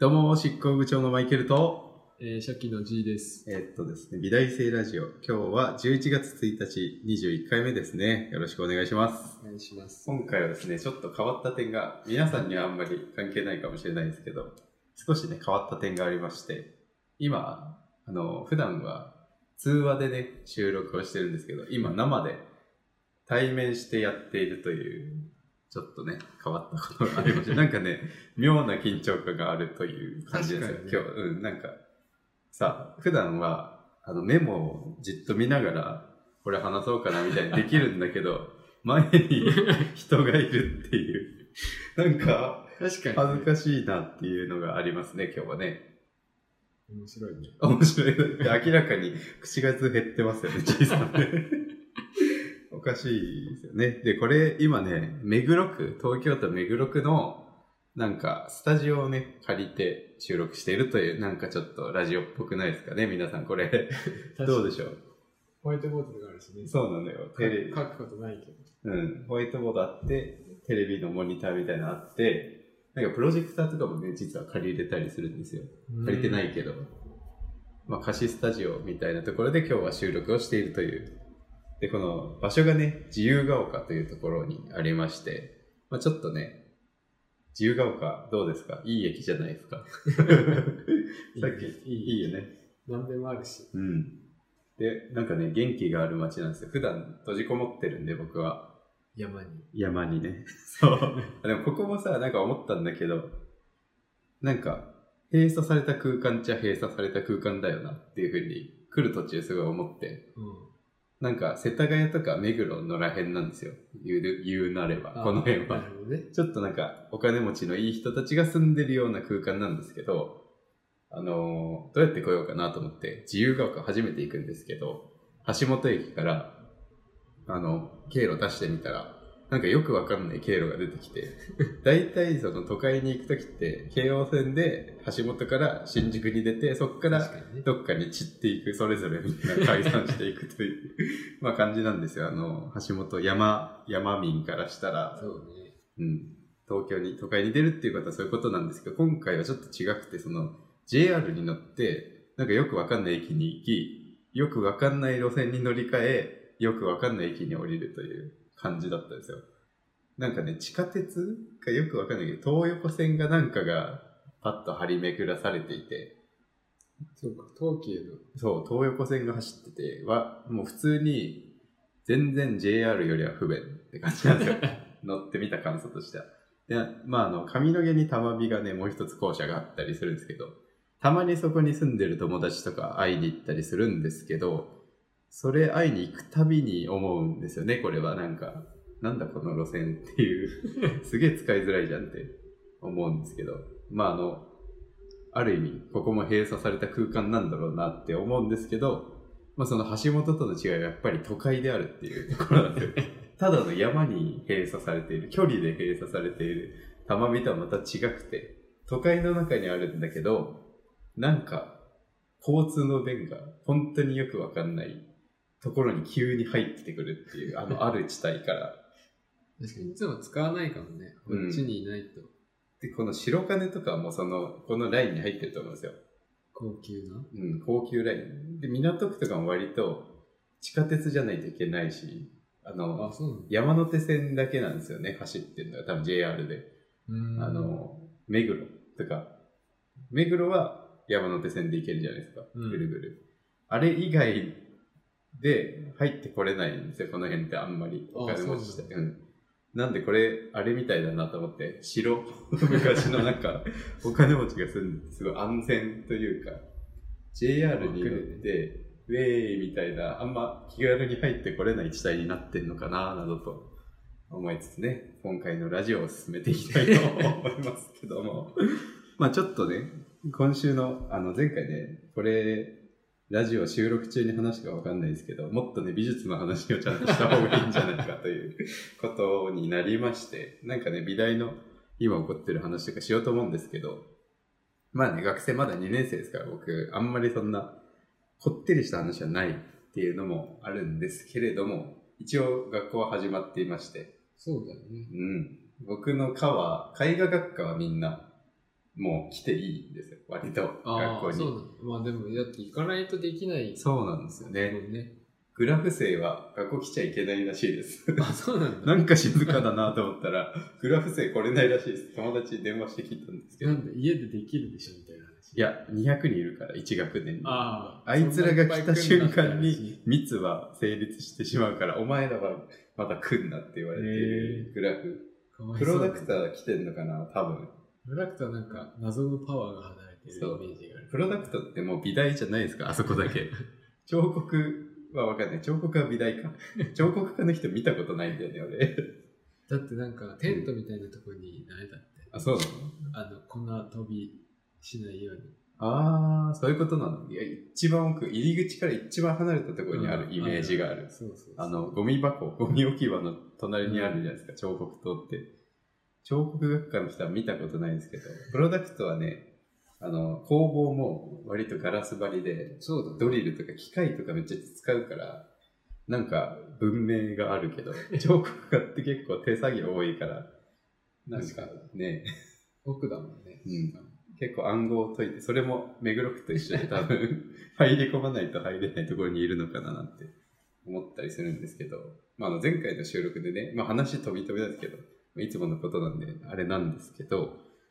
どうも、執行部長のマイケルと、初期の G です。ですね、美大生ラジオ、今日は11月1日、21回目ですね。よろしくお願いします。お願いします。今回はですね、ちょっと変わった点が、皆さんにはあんまり関係ないかもしれないですけど、少しね、変わった点がありまして、今、普段は通話でね、収録をしてるんですけど、今生で対面してやっているという、ちょっとね、変わったことがありました。なんかね、妙な緊張感があるという感じですよ、ね、今日。なんか、さ、普段は、メモをじっと見ながら、これ話そうかなみたいにできるんだけど、前に人がいるっていう、なんか、確かに恥ずかしいなっていうのがありますね、今日はね。面白いね。面白い。明らかに口数減ってますよね、小さなね。おかしいですよね。で、これ今ね、目黒区、東京都目黒区のなんかスタジオをね、借りて収録しているという、なんかちょっとラジオっぽくないですかね、皆さんこれ。どうでしょう。ホワイトボードがあるしね。そうなのよ。書くことないけど。うん。ホワイトボードあって、テレビのモニターみたいなのあって、なんかプロジェクターとかもね、実は借りれたりするんですよ。借りてないけど。まあ、貸しスタジオみたいなところで今日は収録をしているという。で、この場所がね、自由が丘というところにありまして、まあ、ちょっとね、自由が丘どうですか？いい駅じゃないですか。さっき、いいよね。何でもあるし。うん。で、なんかね、元気がある街なんですよ。普段閉じこもってるんで、僕は。山にね。そう。でもここもさ、なんか思ったんだけど、なんか、閉鎖された空間っちゃ閉鎖された空間だよなっていうふうに、来る途中すごい思って。うん。なんか、世田谷とか目黒のらへんなんですよ。言うなれば、この辺は。ちょっとなんか、お金持ちのいい人たちが住んでるような空間なんですけど、どうやって来ようかなと思って、自由が丘初めて行くんですけど、橋本駅から、経路出してみたら、なんかよくわかんない経路が出てきて、大体その都会に行くときって、京王線で橋本から新宿に出て、そこからどっかに散っていく、それぞれみんな解散していくという、まあ感じなんですよ。橋本、山民からしたら、そうね、うん、東京に、都会に出るっていうことはそういうことなんですけど、今回はちょっと違くて、その JR に乗って、なんかよくわかんない駅に行き、よくわかんない路線に乗り換え、よくわかんない駅に降りるという。感じだったんですよ。なんかね、地下鉄かよくわかんないけど、東横線がなんかがパッと張り巡らされていて、そうか、東急の、そう、東横線が走ってては、もう普通に全然 JR よりは不便って感じなんですよ。乗ってみた感想としては。で、まあ上野毛にたまびがね、もう一つ校舎があったりするんですけど、たまにそこに住んでる友達とか会いに行ったりするんですけど、それ会いに行くたびに思うんですよね、これは。なんか、なんだこの路線っていう、すげえ使いづらいじゃんって思うんですけど、まあある意味、ここも閉鎖された空間なんだろうなって思うんですけど、まあその橋本との違いはやっぱり都会であるっていうところなんですよ。ただの山に閉鎖されている、距離で閉鎖されている、たまびとはまた違くて、都会の中にあるんだけど、なんか、交通の便が本当によくわかんない。ところに急に入ってくるっていう、ある地帯から。確かに、いつも使わないかもね。こっちにいないと。で、この白金とかもこのラインに入ってると思うんですよ。高級な？うん、高級ライン。で、港区とかも割と地下鉄じゃないといけないし、山手線だけなんですよね、走ってるのが。多分 JR で。目黒とか。目黒は山手線で行けるじゃないですか。ぐるぐる。あれ以外、で、入ってこれないんですよ、この辺ってあんまり。お金持ちで。うん。なんでこれ、あれみたいだなと思って、昔のなんか、お金持ちが住んで、すごい安全というか、JR に乗って、ウェイみたいな、あんま気軽に入ってこれない地帯になってんのかな、などと思いつつね、今回のラジオを進めていきたいと思いますけども。まあちょっとね、今週の、前回ね、これ、ラジオ収録中に話がわかんないですけど、もっとね、美術の話をちゃんとした方がいいんじゃないかということになりまして、なんかね、美大の今起こってる話とかしようと思うんですけど、まあね、学生まだ2年生ですから、僕、あんまりそんな、こってりした話はないっていうのもあるんですけれども、一応学校は始まっていまして。そうだよね。うん。僕の科は、絵画学科はみんな、もう来ていいんですよ、割と学校に。そうな、まあでもだって行かないとできない。そうなんですよね。ね、グラフ生は学校来ちゃいけないらしいです。あ、そうなんだ。なんか静かだなと思ったらグラフ生来れないらしいです。友達に電話して聞いたんですけど。なんで家でできるでしょみたいな話。いや、200人いるから1学年に。あいつらが来た瞬間に密は成立してしまうからお前らはまだ来んなって言われてるグラフ。プロダクター来てんのかな、多分。プロダクターなんか謎のパワーが離れてるイメージがある。プロダクターってもう美大じゃないですか、あそこだけ。彫刻はわかんない。彫刻は美大か。彫刻家の人見たことないんだよね、俺。だってなんかテントみたいなとこに慣れたって。あ、そうなの？こんな飛びしないように。ああ、そういうことなの。いや、一番奥、入り口から一番離れたところにあるイメージがある。そうそうそう。ゴミ箱、ゴミ置き場の隣にあるじゃないですか、彫刻刀って。彫刻学科の人は見たことないんですけど、プロダクトはね、工房も割とガラス張りで、そうだね、ドリルとか機械とかめっちゃ使うから、なんか文明があるけど、彫刻家って結構手作業多いから、なんかね、奥だもんね。うん。結構暗号を解いて、それも目黒区と一緒で多分入り込まないと入れないところにいるのかななんて思ったりするんですけど、まあ、前回の収録でね、まあ、話飛び飛びなんですけど、いつものことなんであれなんですけど、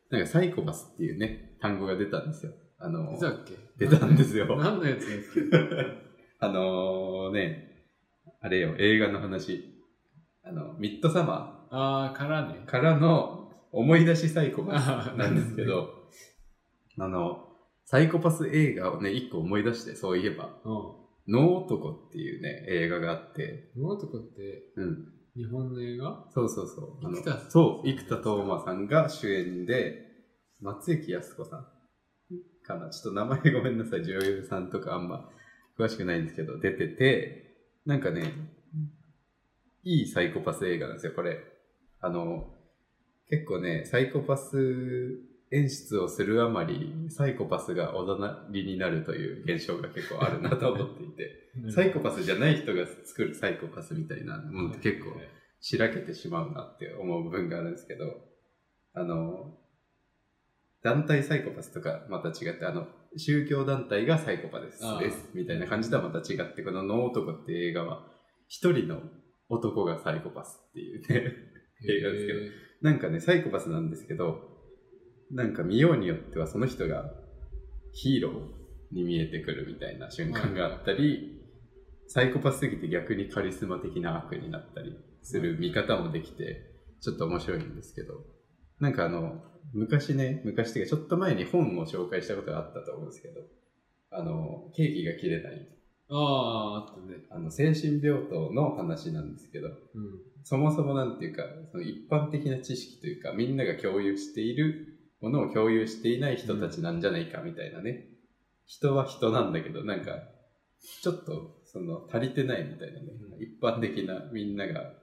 なんかサイコパスっていうね単語が出たんですよ。出たんですよ。何のやつですか？ね、あれよ、映画の話、ミッドサマーからね、からの思い出しサイコパスなんですけど。サイコパス映画をね、一個思い出して、そういえば、能男っていうね、映画があって。能男って、日本の映画？そうそうそう。生田斗真さんが主演で、松雪泰子さんかな。ちょっと名前ごめんなさい、女優さんとかあんま詳しくないんですけど、出てて、なんかね、いいサイコパス映画なんですよ、これ。結構ね、サイコパス、演出をするあまりサイコパスがおざなりになるという現象が結構あるなと思っていてサイコパスじゃない人が作るサイコパスみたいなものって結構しらけてしまうなって思う部分があるんですけど、団体サイコパスとかまた違って、宗教団体がサイコパですみたいな感じとはまた違って、この能男って映画は一人の男がサイコパスっていうね映画ですけど、なんかねサイコパスなんですけど、なんか見ようによってはその人がヒーローに見えてくるみたいな瞬間があったり、サイコパスすぎて逆にカリスマ的な悪になったりする見方もできて、ちょっと面白いんですけど、なんか昔っていうかちょっと前に本を紹介したことがあったと思うんですけど、ケーキが切れない、あったね、精神病棟の話なんですけど、そもそもなんていうか、その一般的な知識というかみんなが共有しているものを共有していない人たちなんじゃないかみたいなね、人は人なんだけど、なんかちょっとその足りてないみたいなね、一般的なみんなが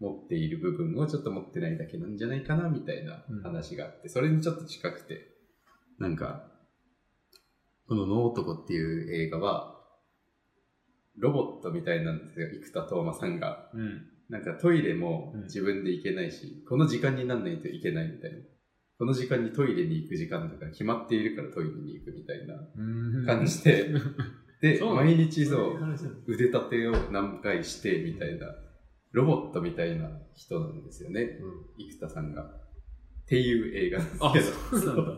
持っている部分をちょっと持ってないだけなんじゃないかなみたいな話があって、それにちょっと近くて、なんかこの能男っていう映画はロボットみたいなんですよ、生田斗真さんが、なんかトイレも自分で行けないし、この時間になんないといけないみたいな、この時間にトイレに行く時間とか決まっているからトイレに行くみたいな感じで、で、毎日そう、腕立てを何回してみたいな、ロボットみたいな人なんですよね、生田さんが。っていう映画なんですけど。あ、そうなんだ。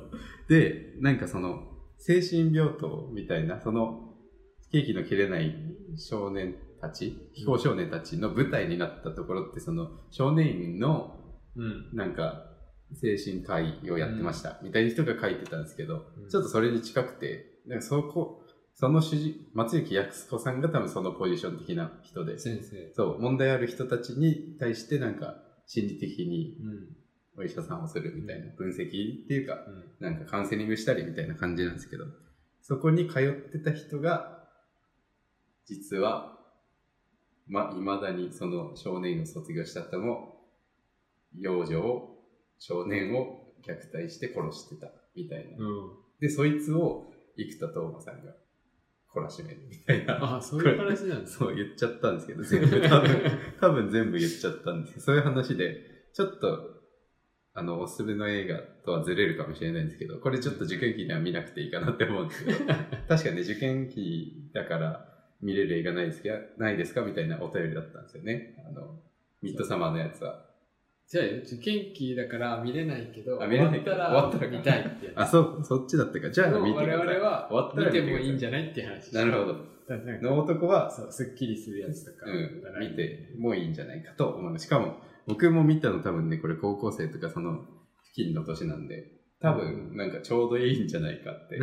で、なんかその、精神病棟みたいな、その、ケーキの切れない少年たち、非行少年たちの舞台になったところって、その、少年院の、なんか、精神科医をやってました、みたいな人が書いてたんですけど、ちょっとそれに近くて、なんか松雪泰子さんが多分そのポジション的な人で、先生、そう、問題ある人たちに対してなんか心理的にお医者さんをするみたいな、分析っていうか、なんかカウンセリングしたりみたいな感じなんですけど、そこに通ってた人が、実は、未だにその少年院を卒業した後も、幼女を、少年を虐待して殺してたみたいな、でそいつを生田斗真さんが懲らしめるみたいな、そういう話なんですか？そう言っちゃったんですけど、全部多分全部言っちゃったんですけど、そういう話でちょっとおすすめの映画とはずれるかもしれないんですけど、これちょっと受験期には見なくていいかなって思うんですけど確かね、受験期だから見れる映画ないですかみたいなお便りだったんですよね、ミッドサマーのやつは。じゃあ受験期だから見れないけど、終わったら見たいってやつ。あ、そっちだったか。じゃあ見てください。我々は見てもいいんじゃないって話。なるほど。の男はすっきりするやつとか、見てもいいんじゃないかと思う。しかも僕も見たの多分ね、これ高校生とかその付近の年なんで、多分なんかちょうどいいんじゃないかって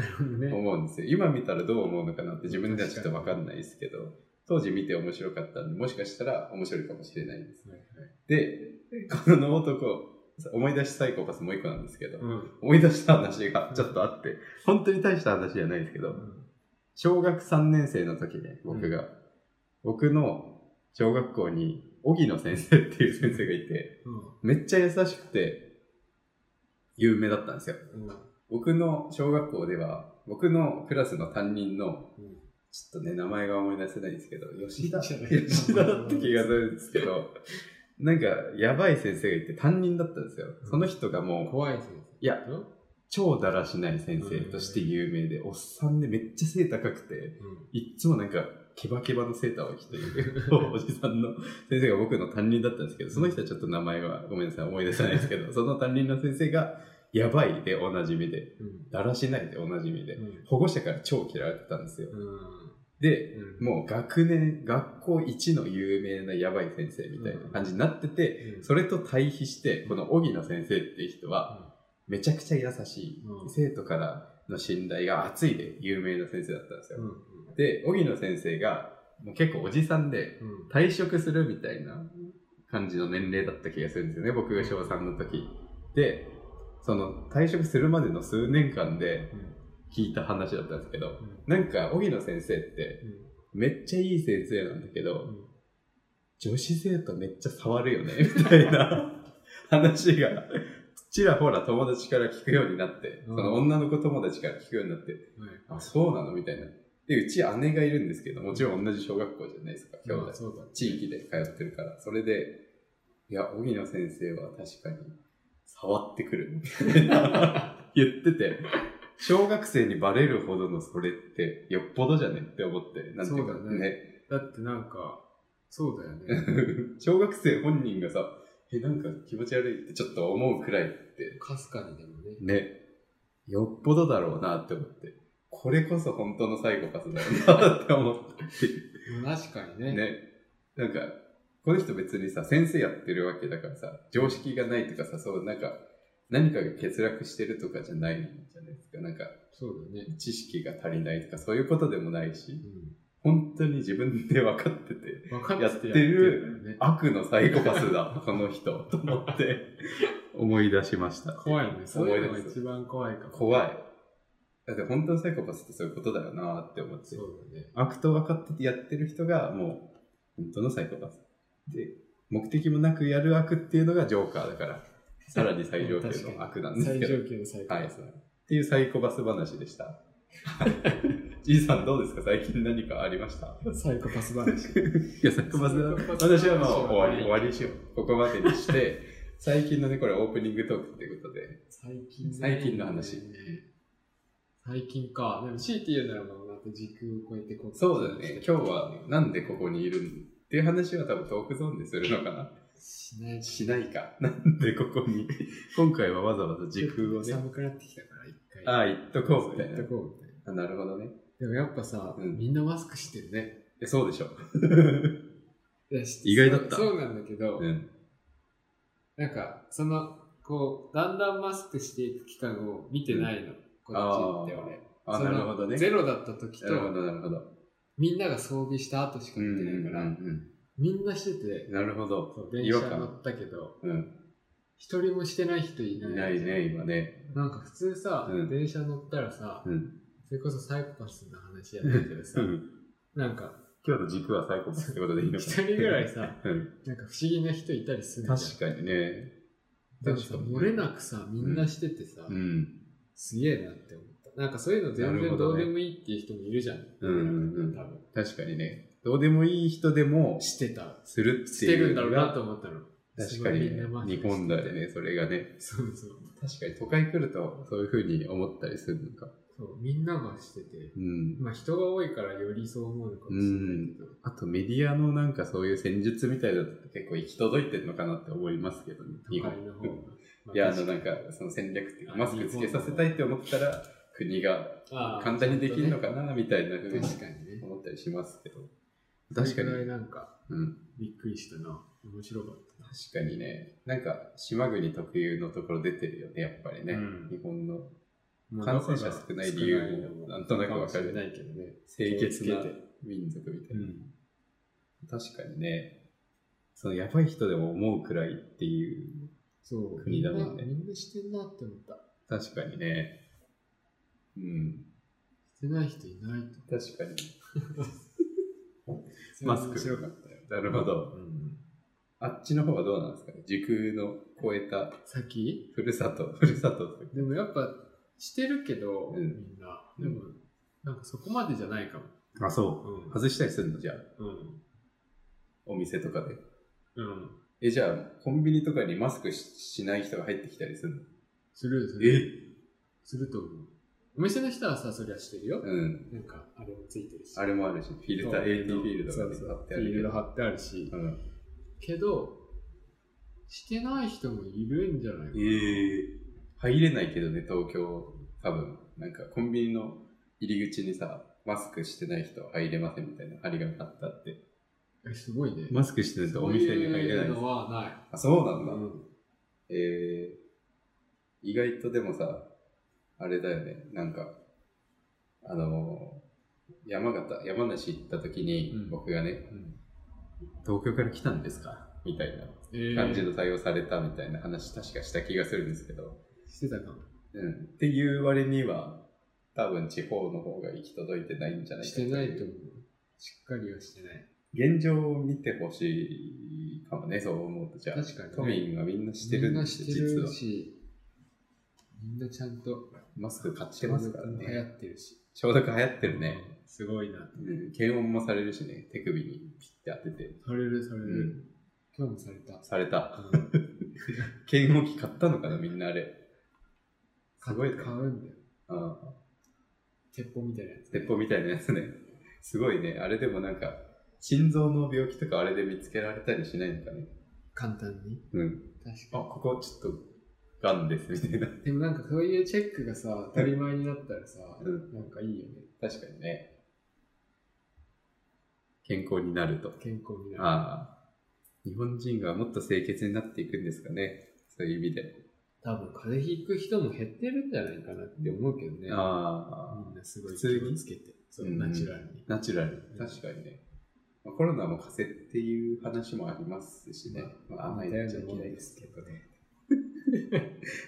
思うんですよ。今見たらどう思うのかなって自分ではちょっと分かんないですけど、当時見て面白かったんで、もしかしたら面白いかもしれないです。で、この男、思い出しサイコパスもう一個なんですけど、思い出した話がちょっとあって、本当に大した話じゃないですけど、小学3年生の時ね、僕の小学校に荻野先生っていう先生がいて、めっちゃ優しくて有名だったんですよ。僕の小学校では、僕のクラスの担任の、ちょっとね、名前が思い出せないんですけど、吉田って気がするんですけど、なんか、やばい先生がいて担任だったんですよ。その人がもう、怖い先生。いや、超だらしない先生として有名で、おっさんでめっちゃ背高くて、いっつもなんか、ケバケバのセーターを着ているおじさんの先生が僕の担任だったんですけど、その人はちょっと名前はごめんなさい、思い出せないですけど、その担任の先生が、やばいでおなじみで、だらしないでおなじみで、保護者から超嫌われてたんですよ。で、もう学校一の有名なやばい先生みたいな感じになってて、それと対比して、この荻野先生っていう人は、めちゃくちゃ優しい、生徒からの信頼が厚いで有名な先生だったんですよ。で、荻野先生が、もう結構おじさんで、退職するみたいな感じの年齢だった気がするんですよね、僕が小3の時。で、その退職するまでの数年間で、聞いた話だったんですけど、なんか荻野先生ってめっちゃいい先生なんだけど、女子生徒めっちゃ触るよねみたいな話がちらほら友達から聞くようになって、その女の子友達から聞くようになって、あ、そうなのみたいな。で、うち姉がいるんですけど、もちろん同じ小学校じゃないですか、兄弟、地域で通ってるから、それで、いや、荻野先生は確かに触ってくるみたいな言ってて。小学生にバレるほどのそれってよっぽどじゃねって思って、なんていうかね。だってなんかそうだよね小学生本人がさ、なんか気持ち悪いってちょっと思うくらいってかすかにでもね、よっぽどだろうなって思って、これこそ本当のサイコパスだよなって思ったって確かにね。なんかこの人別にさ、先生やってるわけだからさ、常識がないとかさ、そう、なんか何かが欠落してるとかじゃないんじゃないですか。なんか、そうだね。知識が足りないとか、そういうことでもないし、本当に自分で分かってて、やってる悪のサイコパスだ、この人、と思って思い出しました。怖いね。そういうのが一番怖いかも。怖い。だって本当のサイコパスってそういうことだよなって思って。そうだね。悪と分かっててやってる人が、もう、本当のサイコパス。で、目的もなくやる悪っていうのがジョーカーだから。さらに最上級の悪なんですけど、最上級のサイコパス、はい、っていうサイコパス話でしたじいさんどうですか、最近何かありました？サイコパス話いや、サイコパス話はもう終わりにしよう。ここまでにして最近のね、これオープニングトークっていうことで、最近の話。最近か。でも強いて言うならもう、また時空を超えてこう。そうだね。今日はなんでここにいるのっていう話は多分トークゾーンでするのかな。しないか。なんでここに今回はわざわざ時空をね。寒くなってきたから一回。ああ、行っとこうみたいな。あ、なるほどね。でもやっぱさ、みんなマスクしてるね。そうでしょ。意外だった。そうなんだけど、なんかそのこうだんだんマスクしていく期間を見てないの。こっちって俺。あ、なるほどね。ゼロだった時と、みんなが装備した後しか見てないから。みんなしてて、なるほど。電車乗ったけど、一人もしてない人いない。いないね、今ね。なんか普通さ、電車乗ったらさ、それこそサイコパスの話やったけどさ、なんか、今日の軸はサイコパスってことでいいのかな。一人ぐらいさ、なんか不思議な人いたりする。確かにね。でもさ、漏れなくさ、みんなしててさ、すげえなって思った。なんかそういうの全然どうでもいいっていう人もいるじゃん。確かにね。どうでもいい人でもしてたするっていうのが、してるんだろうなと思ったの。確かに煮込んだりね、それがね。そうそう。確かに都会来るとそういう風に思ったりするのか。そう、みんながしてて、うん、まあ人が多いからよりそう思うのかもしれないけど、あとメディアのなんかそういう戦術みたいだと結構行き届いてるのかなって思いますけどね。都会の方が。いや、なんかその戦略っていうか、マスクつけさせたいって思ったら国が簡単にできるのかなみたいな風に思ったりしますけど。確かに。それぐらいなんか、うん、びっくりしたな。面白かった。確かにね。なんか島国特有のところ出てるよね、やっぱりね。うん、日本の感染者少ない理由もなんとなくわかる。ないけどね。清潔な民族みたいな。うん、確かにね。そのやばい人でも思うくらいっていう国だもんね。みんなしてんなって思った。確かにね。うん。してない人いないと。確かに。マスク。面白かったよ。なるほど。うん、あっちの方はどうなんですかね、時空の超えた先、ふるさとでもやっぱしてるけど、うん、みんなでも、うん、なんかそこまでじゃないかも。あ、そう、うん、外したりするのじゃあ、うん、お店とかで、うん、じゃあコンビニとかにマスク しない人が入ってきたりするの？すると思う。お店の人はさ、そりゃしてるよ、うん、なんかあれもついてるし、あれもあるし、フィルター、AT フィールドが貼ってある、フィールド貼ってあるし、うん、けどしてない人もいるんじゃないかな。入れないけどね、東京多分なんかコンビニの入り口にさ、マスクしてない人入れませんみたいな貼りがあったって。すごいね。マスクしてるとお店に入れない。そういうのはない。あ、そうなんだ、うん、意外とでもさ、あれだよね、なんか山梨行った時に、うん、僕がね、うん、東京から来たんですかみたいな感じの対応されたみたいな話、確かした気がするんですけど。してたかも。うん。っていう割には多分地方の方が行き届いてないんじゃないか。してないと思う。しっかりはしてない。現状を見てほしいかもね、そう思うと。じゃあ確かに、ね、都民がみんなしてるんですよ、実は。みんなしてるし、みんなちゃんとマスク買ってますからね。流行ってるし。消毒流行ってるね。すごいなって、うん。検温もされるしね、手首にピッて当てて。される。うん、今日もされた。うん、検温機買ったのかな、みんなあれ。すごいね。買うんだよ。ああ。鉄砲みたいなやつ、ね。鉄砲みたいなやつね。すごいね。あれでもなんか、心臓の病気とかあれで見つけられたりしないのかね。簡単に。うん。確かに。あ、ここちょっと。ガンですみたいな。でもなんかそういうチェックがさ、当たり前になったらさ、うん、なんかいいよね。確かにね。健康になる。ああ。日本人がもっと清潔になっていくんですかね。そういう意味で。多分風邪ひく人も減ってるんじゃないかなって思うけどね。ああ。みんなすごい気をつけて。そう、ナチュラルに。ナチュラル。確かにね。まあ、コロナも風邪っていう話もありますしね。まあ、甘いっちゃいけないですけどね。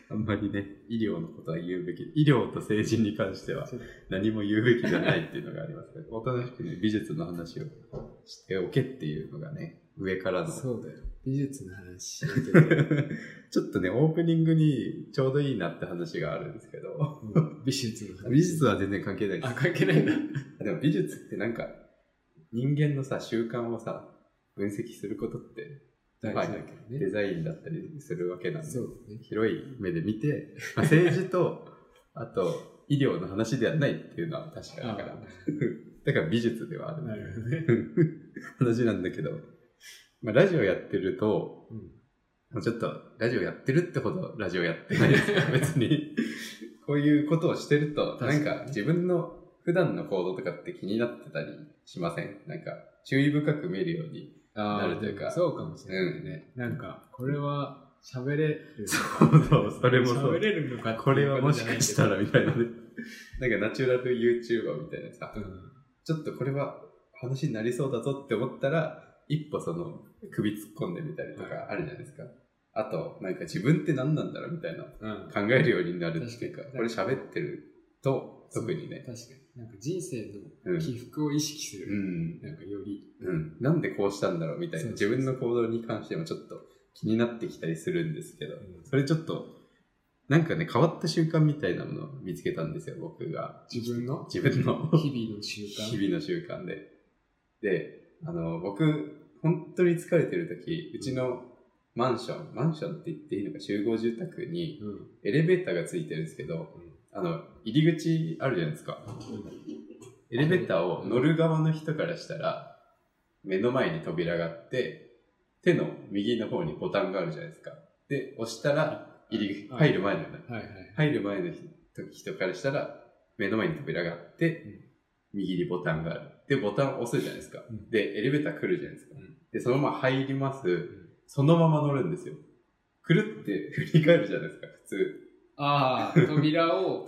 あんまりね、医療のことは言うべき、医療と成人に関しては何も言うべきじゃないっていうのがありますけど、おとなしくね、美術の話をしておけっていうのがね、上からの。そうだよ、美術の話。ちょっとね、オープニングにちょうどいいなって話があるんですけど、うん、美術の話。美術は全然関係ないです。あ、関係ないんだ。でも美術ってなんか、人間のさ、習慣をさ、分析することって、ね、デザインだったりするわけなんで、そうですね、広い目で見て、まあ、政治とあと医療の話ではないっていうのは確かだからだから美術ではある、ね、なるほどね、話なんだけど、まあ、ラジオやってると、うん、もうちょっとラジオやってるってほどラジオやってないですから別にこういうことをしてるとなんか自分の普段の行動とかって気になってたりしません？なんか注意深く見るようになるというか、そうかもしれないね。うん、なんかこれは喋れるのか、そうそう、それもそう、喋れるのか、これはもしかしたらみたいなね。なんかナチュラル YouTuber みたいなさ、うん、ちょっとこれは話になりそうだぞって思ったら一歩その首突っ込んでみたりとかあるじゃないですか。あとなんか自分って何なんだろうみたいな、うん、考えるようになるっていうか、これ喋ってると特にね。確かに。なんか人生の起伏を意識する、うん、なんかより、うん、なんでこうしたんだろうみたいな、自分の行動に関してもちょっと気になってきたりするんですけど、うん、それちょっとなんかね、変わった習慣みたいなものを見つけたんですよ、僕が。自分の日々の習慣で僕本当に疲れてる時、うちのマンションって言っていいのか、集合住宅にエレベーターがついてるんですけど、入り口あるじゃないですか。エレベーターを乗る側の人からしたら、目の前に扉があって、手の右の方にボタンがあるじゃないですか。で、押したら入る前の、入る前の人からしたら、目の前に扉があって、右にボタンがある。で、ボタンを押すじゃないですか。で、エレベーター来るじゃないですか。で、そのまま入ります。そのまま乗るんですよ。くるって振り返るじゃないですか、普通。ああ、扉を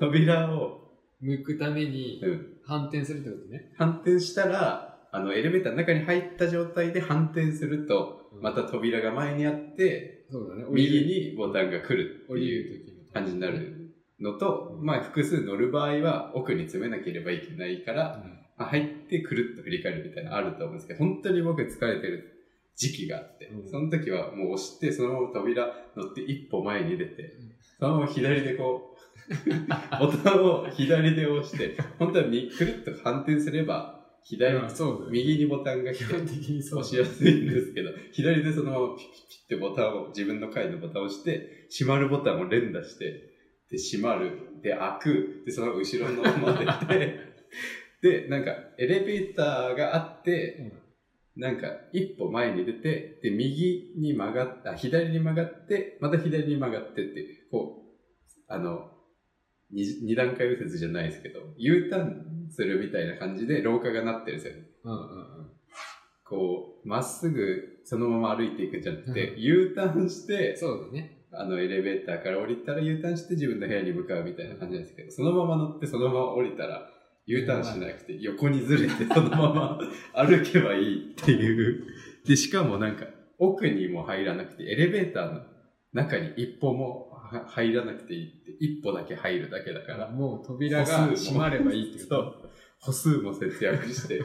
向くために反転するってことね。反転したら、エレベーターの中に入った状態で反転すると、また扉が前にあって、そうだね、右にボタンが来るっていう感じになるのと、まあ複数乗る場合は奥に詰めなければいけないから、まあ、入ってくるっと振り返るみたいなのあると思うんですけど、本当に僕疲れてる時期があって、その時はもう押して、そのまま扉乗って一歩前に出て、そのまま左でこう、ボタンを左で押して、本当はくるっと反転すれば、右にボタンが基本的に押しやすいんですけど、左でそのままピッピッピッってボタンを、自分の階のボタンを押して、閉まるボタンを連打して、で、閉まる、で、開く、で、その後ろのままでで、なんか、エレベーターがあって、なんか、一歩前に出て、で、右に曲がった、左に曲がって、また左に曲がってって、こう、二段階右折じゃないですけど、U ターンするみたいな感じで廊下がなってるんですよ。こう、まっすぐそのまま歩いていくんじゃなくて、U ターンして、そうだね。エレベーターから降りたら U ターンして自分の部屋に向かうみたいな感じなんですけど、そのまま乗ってそのまま降りたら、U ターンしなくて横にずれてそのまま歩けばいいっていう。で、しかもなんか奥にも入らなくて、エレベーターの中に一歩も入らなくていいって、一歩だけ入るだけだから、もう扉が閉まればいいってこと。歩数も節約して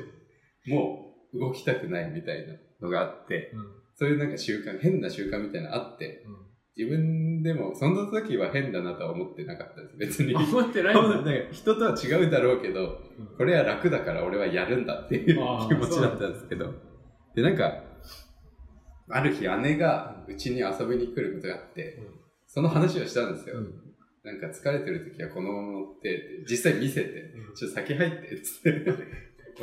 もう動きたくないみたいなのがあって、そういうなんか習慣、変な習慣みたいなのあって、自分でも、その時は変だなとは思ってなかったです。別に。思ってないんだ。人とは違うだろうけど、これは楽だから俺はやるんだっていう気持ちだったんですけど。で、なんか、ある日姉がうちに遊びに来ることがあって、その話をしたんですよ。なんか疲れてる時はこのまま乗って、実際見せて、ちょっと先入って、つって。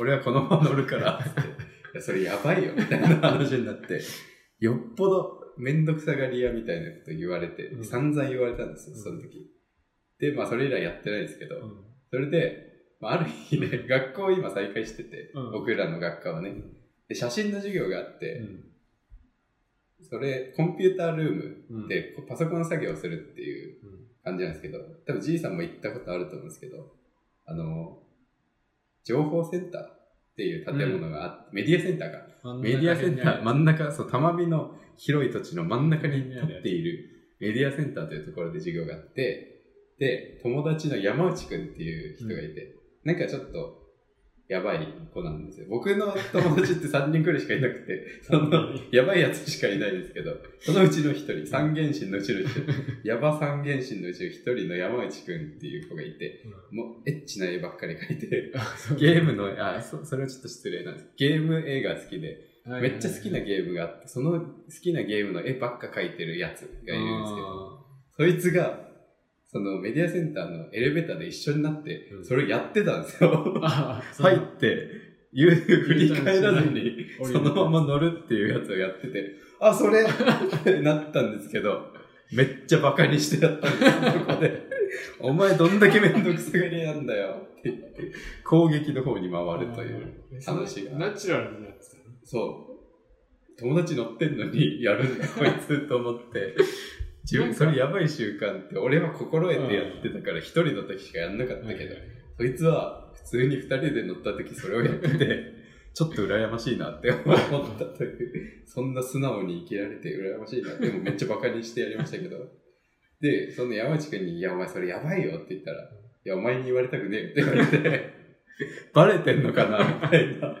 俺はこのまま乗るから、つって。いや、それやばいよ、みたいな話になって。よっぽど、めんどくさがり屋みたいなこと言われて、散々言われたんですよ、その時。で、まあそれ以来やってないですけど、それで、ある日ね、学校を今再開してて、僕らの学科はね、で、写真の授業があって、それ、コンピュータールームでパソコン作業をするっていう感じなんですけど、多分じいさんも言ったことあると思うんですけど、情報センターっていう建物があって、メディアセンターが、メディアセンター、真ん中、そう、多摩美の広い土地の真ん中に立っているメディアセンターというところで授業があって、で、友達の山内くんっていう人がいて、なんかちょっと、やばい子なんですよ。僕の友達って3人くらいしかいなくて、その、やばいやつしかいないですけど、そのうちの一人、三原神のうちの一人、やば三原神のうちの一人の山内くんっていう子がいて、もうエッチな絵ばっかり描いて、ゲームの、それはちょっと失礼なんです。ゲーム映画好きで、めっちゃ好きなゲームがあって、その好きなゲームの絵ばっか描いてるやつがいるんですけど、そいつが、そのメディアセンターのエレベーターで一緒になって、それやってたんですよ。入って、振り返らずに、そのまま乗るっていうやつをやってて、あ、それってなったんですけど、めっちゃバカにしてやったんですよ、そこで。お前どんだけめんどくさがりなんだよって言って、攻撃の方に回るという話が。ナチュラルになってたの？そう。友達乗ってんのにやるんだ、こいつと思って。それやばい習慣って俺は心得てやってたから一人の時しかやんなかったけど、そいつは普通に二人で乗った時それをやってて、ちょっと羨ましいなって思ったという、そんな素直に生きられて羨ましいなって、でもめっちゃバカにしてやりましたけど、で、その山内くんに、いやお前それやばいよって言ったら、いやお前に言われたくねえって言われて、バレてんのかなみたいな。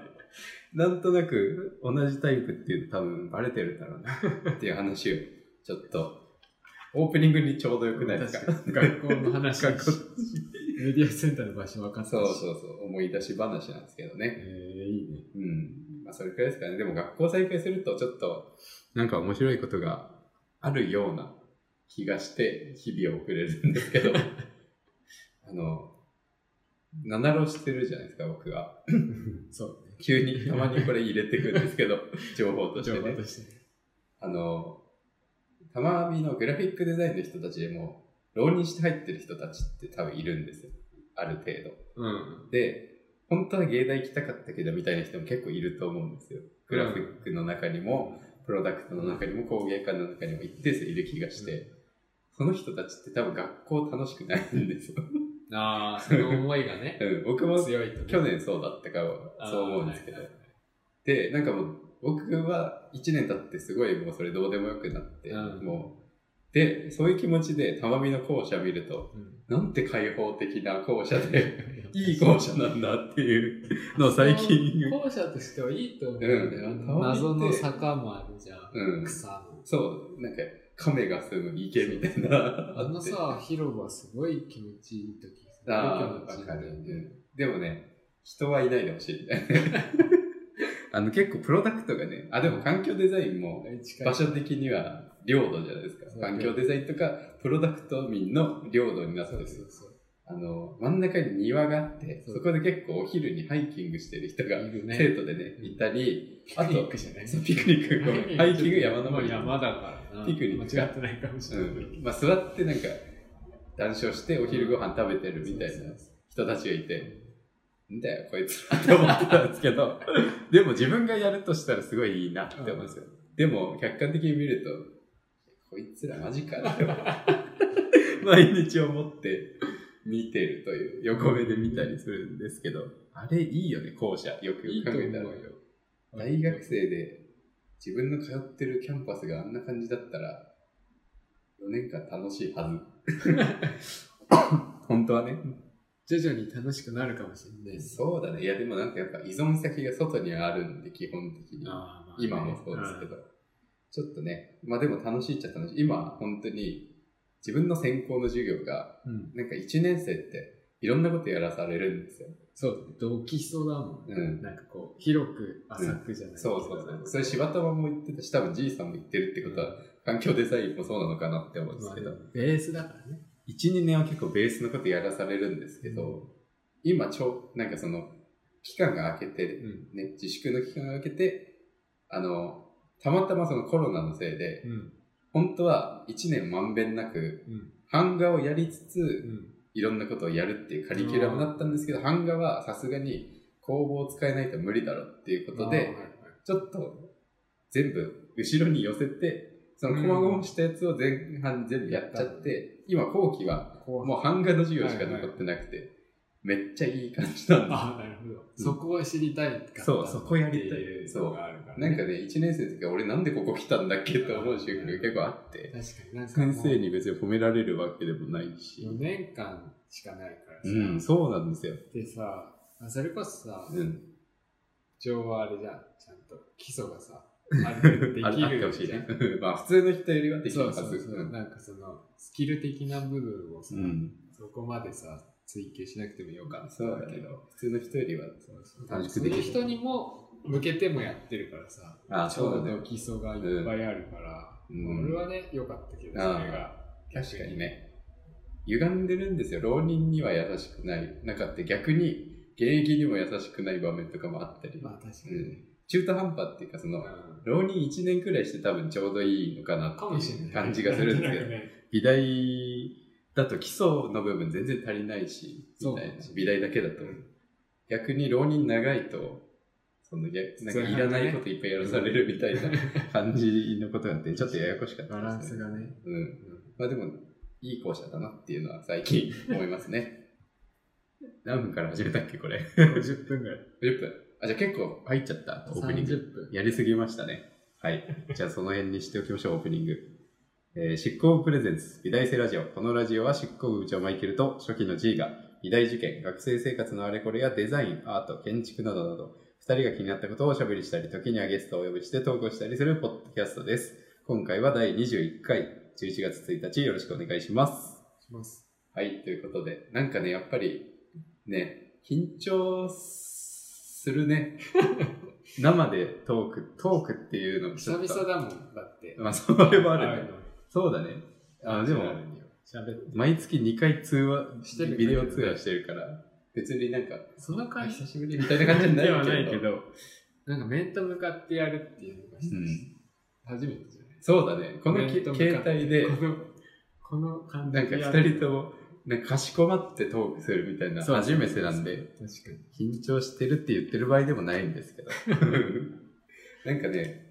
なんとなく同じタイプっていうと多分バレてるだろうなっていう話をちょっと、オープニングにちょうどよくないですか？学校の話。学校メディアセンターの場所分かったし。そう。思い出し話なんですけどね。いいね。まあそれくらいですかね。でも学校再開するとちょっと、なんか面白いことがあるような気がして日々を送れるんですけど七浪してるじゃないですか、僕がそう、ね、急にたまにこれ入れてくるんですけど情報としてね、情報としてたまみのグラフィックデザインの人たちでも浪人して入ってる人たちって多分いるんですよ、ある程度、うん、で本当は芸大行きたかったけどみたいな人も結構いると思うんですよ。グラフィックの中にも、うん、プロダクトの中にも工芸家の中にも一定数いる気がして、うん、その人たちって多分学校楽しくないんですよああ、その思いがね、うん、僕も強いと、ね、去年そうだったからそう思うんですけど、はいはいはい、でなんかもう僕は1年経ってすごいもうそれどうでもよくなって、うん、もうでそういう気持ちでたまみの校舎見ると、うん、なんて開放的な校舎でいい校舎なんだっていうのを最近校舎としてはいいと思うんだよ、うん、謎の坂もあるじゃん、うん、草のそうなんか亀が住む池みたいなあのさ広場すごい気持ちいい時ああ分かる、うん、でもね人はいないでほしいみたいな結構プロダクトがね、あ、でも環境デザインも場所的には領土じゃないですか。環境デザインとかプロダクト民の領土になってる。そうそうそう真ん中に庭があって、そこで結構お昼にハイキングしてる人が生徒でね、いたり、あと、ピクニックじゃない？ピクニック、ごめん、ハイキング山の森。山だからな。ピクニック。間違ってないかもしれない。うん、まあ座ってなんか、談笑してお昼ご飯食べてるみたいな人たちがいて、んだよこいつって思ってたんですけどでも自分がやるとしたらすごいいいなって思うんですよ、うん、でも客観的に見るとこいつらマジかって毎日思って見てるという横目で見たりするんですけど、あれいいよね、校舎よく考えたら大学生で自分の通ってるキャンパスがあんな感じだったら4年間楽しいはず本当はね徐々に楽しくなるかもしれない。そうだね。いやでもなんかやっぱ依存先が外にあるんで基本的に、今もそうですけど、ちょっとね、まあでも楽しいっちゃ楽しい。今本当に自分の専攻の授業が、なんか1年生っていろんなことやらされるんですよ。そう、同期しそうだもん、うん。なんかこう広く浅くじゃないですか、うん。そうそうそう。それ柴田も言ってたし、多分じいさんも言ってるってことは、環境デザインもそうなのかなって思うんですけど。まあ、ベースだからね。1、2年は結構ベースのことやらされるんですけど、うん、今なんかその期間が明けて、ね、うん、自粛の期間が明けてたまたまそのコロナのせいで、うん、本当は1年まんべんなく、版画をやりつつ、いろんなことをやるっていうカリキュラムだったんですけど、版画はさすがに工房を使えないと無理だろっていうことで、はいはい、ちょっと全部後ろに寄せてその細々したやつを前半全部やっちゃって、うん、今後期はもう版画の授業しか残ってなくて、はいはい、めっちゃいい感じなんです。あ、なるほど、うん、そこを知りたいかった。そう、そこやりたい。そう。なんかね、1年生の時は俺なんでここ来たんだっけと思う瞬間が結構あって、確かになんか先生に別に褒められるわけでもないし。4年間しかないからさ。うん、そうなんですよ。でさ、それこそさ、うん、情はあれじゃん、ちゃんと基礎がさ、あってほしいね。まあ普通の人よりはできるはず。そう、なんかそのスキル的な部分をさ、うん、そこまでさ追求しなくてもよかったんだけど、普通の人よりは楽しくできる。そういう人にも向けてもやってるからさ、ちょうど基礎がいっぱいあるから、うん、俺はね良かったけど、それが確かにね、歪んでるんですよ。浪人には優しくない中って逆に現役にも優しくない場面とかもあったり。まあ確かに。うん、中途半端っていうか、その、浪人1年くらいして多分ちょうどいいのかなっていう感じがするんですけど、美大だと基礎の部分全然足りないし、みたいな。美大だけだと。逆に浪人長いと、なんかいらないこといっぱいやらされるみたいな感じのことがあって、ちょっとややこしかったですね。バランスがね。うん。まあでも、いい校舎だなっていうのは最近思いますね。何分から始めたっけ、これ。50分くらい。50分。じゃあ結構入っちゃったオープニングやりすぎましたね。はい。じゃあその辺にしておきましょうオープニング。執行部プレゼンツ美大生ラジオ。このラジオは執行部部長マイケルと初期の G が美大受験、学生生活のあれこれやデザイン、アート、建築などなど2人が気になったことをおしゃべりしたり、時にはゲストをお呼びして投稿したりするポッドキャストです。今回は第21回11月1日よろしくお願いします。します。はい。ということでなんかねやっぱりね緊張するね生でトークっていうのも久々だもんだって、まあそれもあるね、そうだね。あ、でも、毎月2回通話してる、ビデオ通話してるから、別になんか、その回久しぶりみたいな感じになるわけではないけど、なんか面と向かってやるっていうのが、初めてじゃない？そうだね。この携帯で、この感じで。なんか2人とも、なんかかしこまってトークするみたいな、初めてなんで、確かに緊張してるって言ってる場合でもないんですけど。なんかね、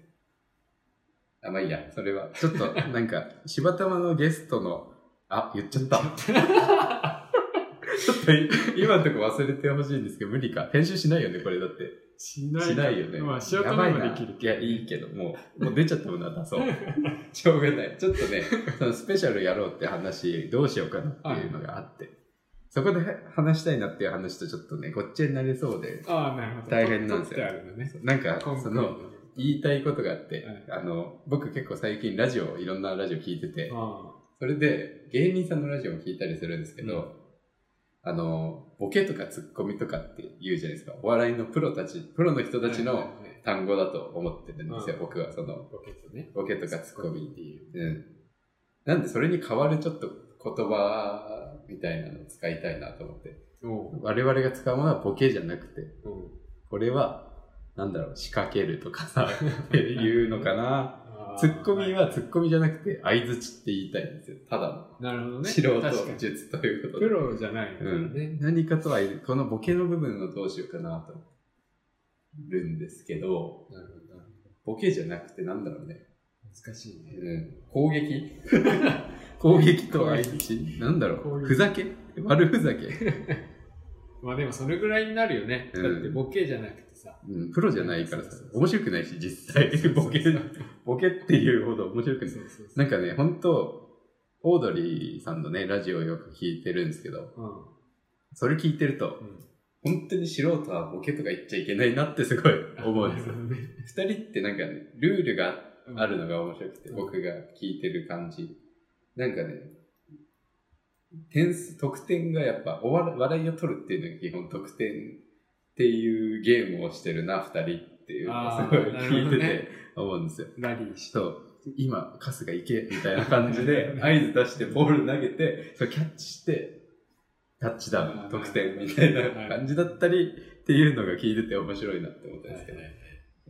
あ、まあいいや、それは。ちょっと、なんか、柴玉のゲストの、あ、言っちゃった。ちょっと、今のとこ忘れてほしいんですけど、無理か。編集しないよね、これだって。しないよね。まあ、しようともできる。いや、いいけど、もう出ちゃったものは出そう。しょうがない。ちょっとね、そのスペシャルやろうって話、どうしようかなっていうのがあって。そこで話したいなっていう話とちょっとね、ごっちゃになりそうで、大変なんですよ。なんか、その、言いたいことがあって、はい、僕結構最近ラジオ、いろんなラジオ聞いてて、それで芸人さんのラジオも聞いたりするんですけど、ボケとかツッコミとかって言うじゃないですか。お笑いのプロの人たちの単語だと思ってるんですよ、僕は。その、ボケとかツッコミっていう。なんでそれに代わるちょっと言葉みたいなのを使いたいなと思って。我々が使うものはボケじゃなくて、これは、なんだろう、仕掛けるとかさ、っていうのかな。ツッコミはツッコミじゃなくて、相づちって言いたいんですよ。ただの。なるほどね。素人術ということで。プロじゃないのね、何かとは、このボケの部分をどうしようかなと思るんですけど、ボケじゃなくてなんだろうね。難しいね。攻撃攻撃と相づち。なんだろう。ふざけ悪ふざけまあでもそれぐらいになるよね。だってボケじゃなくてさ。プロじゃないからさ。面白くないし、実際。ボケっていうほど面白くない。なんかね、ほんと、オードリーさんのね、ラジオをよく聞いてるんですけど、それ聞いてると、本当に素人はボケとか言っちゃいけないなってすごい思うんですよ。二人ってなんかね、ルールがあるのが面白くて、僕が聞いてる感じ。なんかね、得点がやっぱ笑いを取るっていうのが基本得点っていうゲームをしてるな、二人っていうのをすごい聞いてて思うんですよ。ラリーして。今、カスが行けみたいな感じで合図出してボール投げて、それキャッチして、タッチダウン、得点みたいな感じだったりっていうのが聞いてて面白いなって思ったんですけど。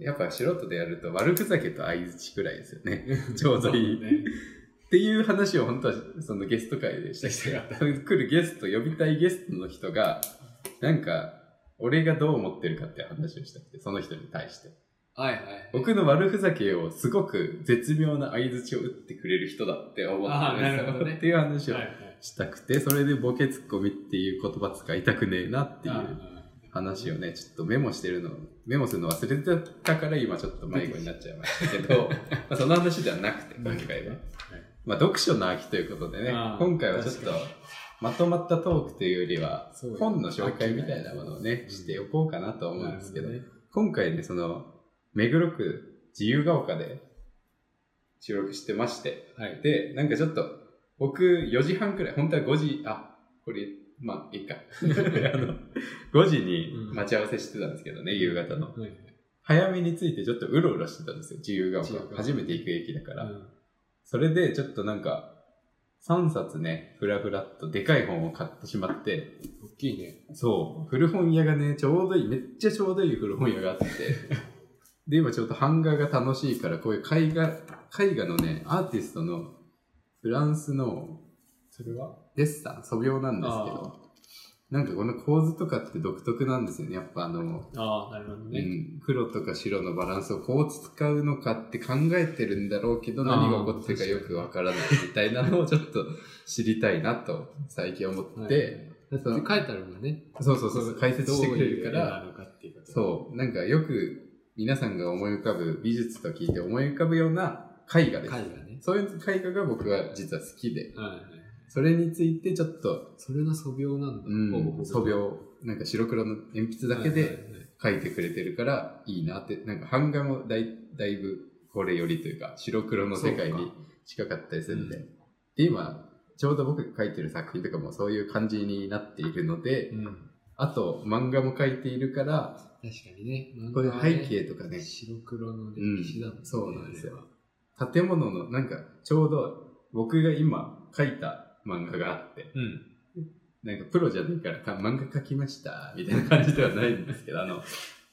やっぱ素人でやると悪ふざけと相づちくらいですよね。ちょうどいい。っていう話を本当はそのゲスト会でしたけど、来るゲスト、呼びたいゲストの人が、なんか、俺がどう思ってるかって話をしたくて、その人に対して。はいはい。僕の悪ふざけをすごく絶妙な相槌を打ってくれる人だって思ってるんですよね。っていう話をしたくて、それでボケツッコミっていう言葉使いたくねえなっていう話をね、ちょっとメモするの忘れてたから今ちょっと迷子になっちゃいましたけど、その話ではなくて、今回は。まあ、読書の秋ということでね、今回はちょっとまとまったトークというよりは、本の紹介みたいなものをね、しておこうかなと思うんですけど、今回ね、その、目黒区自由が丘で収録してまして、で、なんかちょっと、僕4時半くらい、本当は5時、あ、これ、まあ、いいか。5時に待ち合わせしてたんですけどね、夕方の。早めについてちょっとうろうろしてたんですよ、自由が丘。初めて行く駅だから。それでちょっとなんか3冊ね、ふらふらっとでかい本を買ってしまって。大きいね。そう、古本屋がね、ちょうどいい、めっちゃちょうどいい古本屋があってで、今ちょっと版画が楽しいから、こういう絵画のね、アーティストのフランスのそれはデッサン、素描なんですけど、なんかこの構図とかって独特なんですよね、やっぱなるほどね。黒とか白のバランスをこう使うのかって考えてるんだろうけど、何が起こってるかよくわからないみたいなのをちょっと知りたいなと最近思って。書いてあるもんね。そうそうそう、解説してくれるから。そう、なんかよく皆さんが思い浮かぶ、美術と聞いて思い浮かぶような絵画です。そういう絵画が僕は実は好きで。それについてちょっと。それが素描なんだ。素描。なんか白黒の鉛筆だけで描いてくれてるからいいなって。なんか版画もだいぶこれよりというか、白黒の世界に近かったりするんで。で、今、ちょうど僕が描いてる作品とかもそういう感じになっているので、あと漫画も描いているから、確かにね。これ背景とかね。白黒の歴史だもんね。そうなんですよ。建物の、なんかちょうど、僕が今描いた漫画があって、うん、なんかプロじゃないから漫画描きましたみたいな感じではないんですけど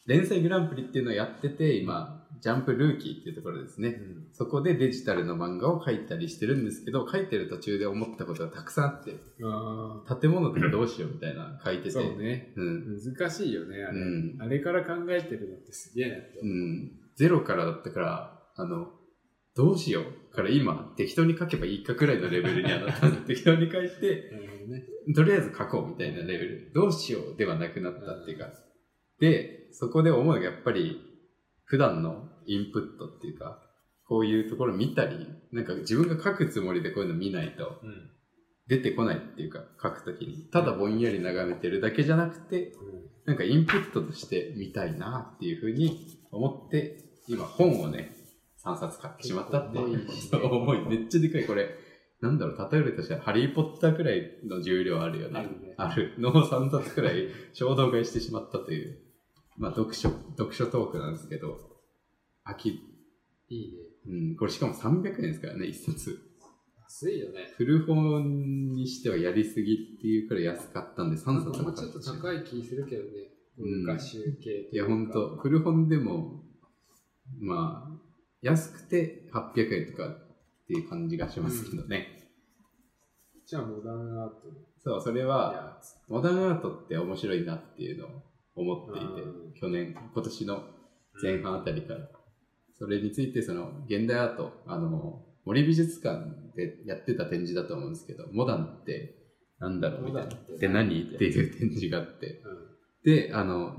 連載グランプリっていうのをやってて、今ジャンプルーキーっていうところですね、うん、そこでデジタルの漫画を描いたりしてるんですけど、描いてる途中で思ったことがたくさんあって、あ建物とかどうしようみたいな描いてて、そうね、うん、難しいよねあれ、うん、あれから考えてるのってすげえなって、うん、ゼロからだったから、どうしようから今適当に書けばいいかくらいのレベルになった適当に書いて、ね、とりあえず書こうみたいなレベル、どうしようではなくなったっていうか、でそこで思うのがやっぱり普段のインプットっていうか、こういうところ見たり、なんか自分が書くつもりでこういうの見ないと出てこないっていうか、書くときにただぼんやり眺めてるだけじゃなくて、なんかインプットとして見たいなっていうふうに思って、今本をね3冊買ってしまったっていう思い、めっちゃでかい。これなんだろう、例えるとしたらハリーポッターくらいの重量あるよね。あるのを3冊くらい衝動買いしてしまったという、まあ読書トークなんですけど、いいね、うん、これしかも300円ですからね、1冊安いよね。古本にしてはやりすぎっていうくらい安かったんで3冊もちょっと高い気するけどね、文化集計というか、うん、いや本当古本でもまあ安くて800円とかっていう感じがしますけどね、うん、じゃあモダンアート、そう、それはモダンアートって面白いなっていうのを思っていて、今年の前半あたりから、うん、それについてその現代アート、森美術館でやってた展示だと思うんですけど、モダンってなんだろうみたいなって何っていう展示があって、うん、で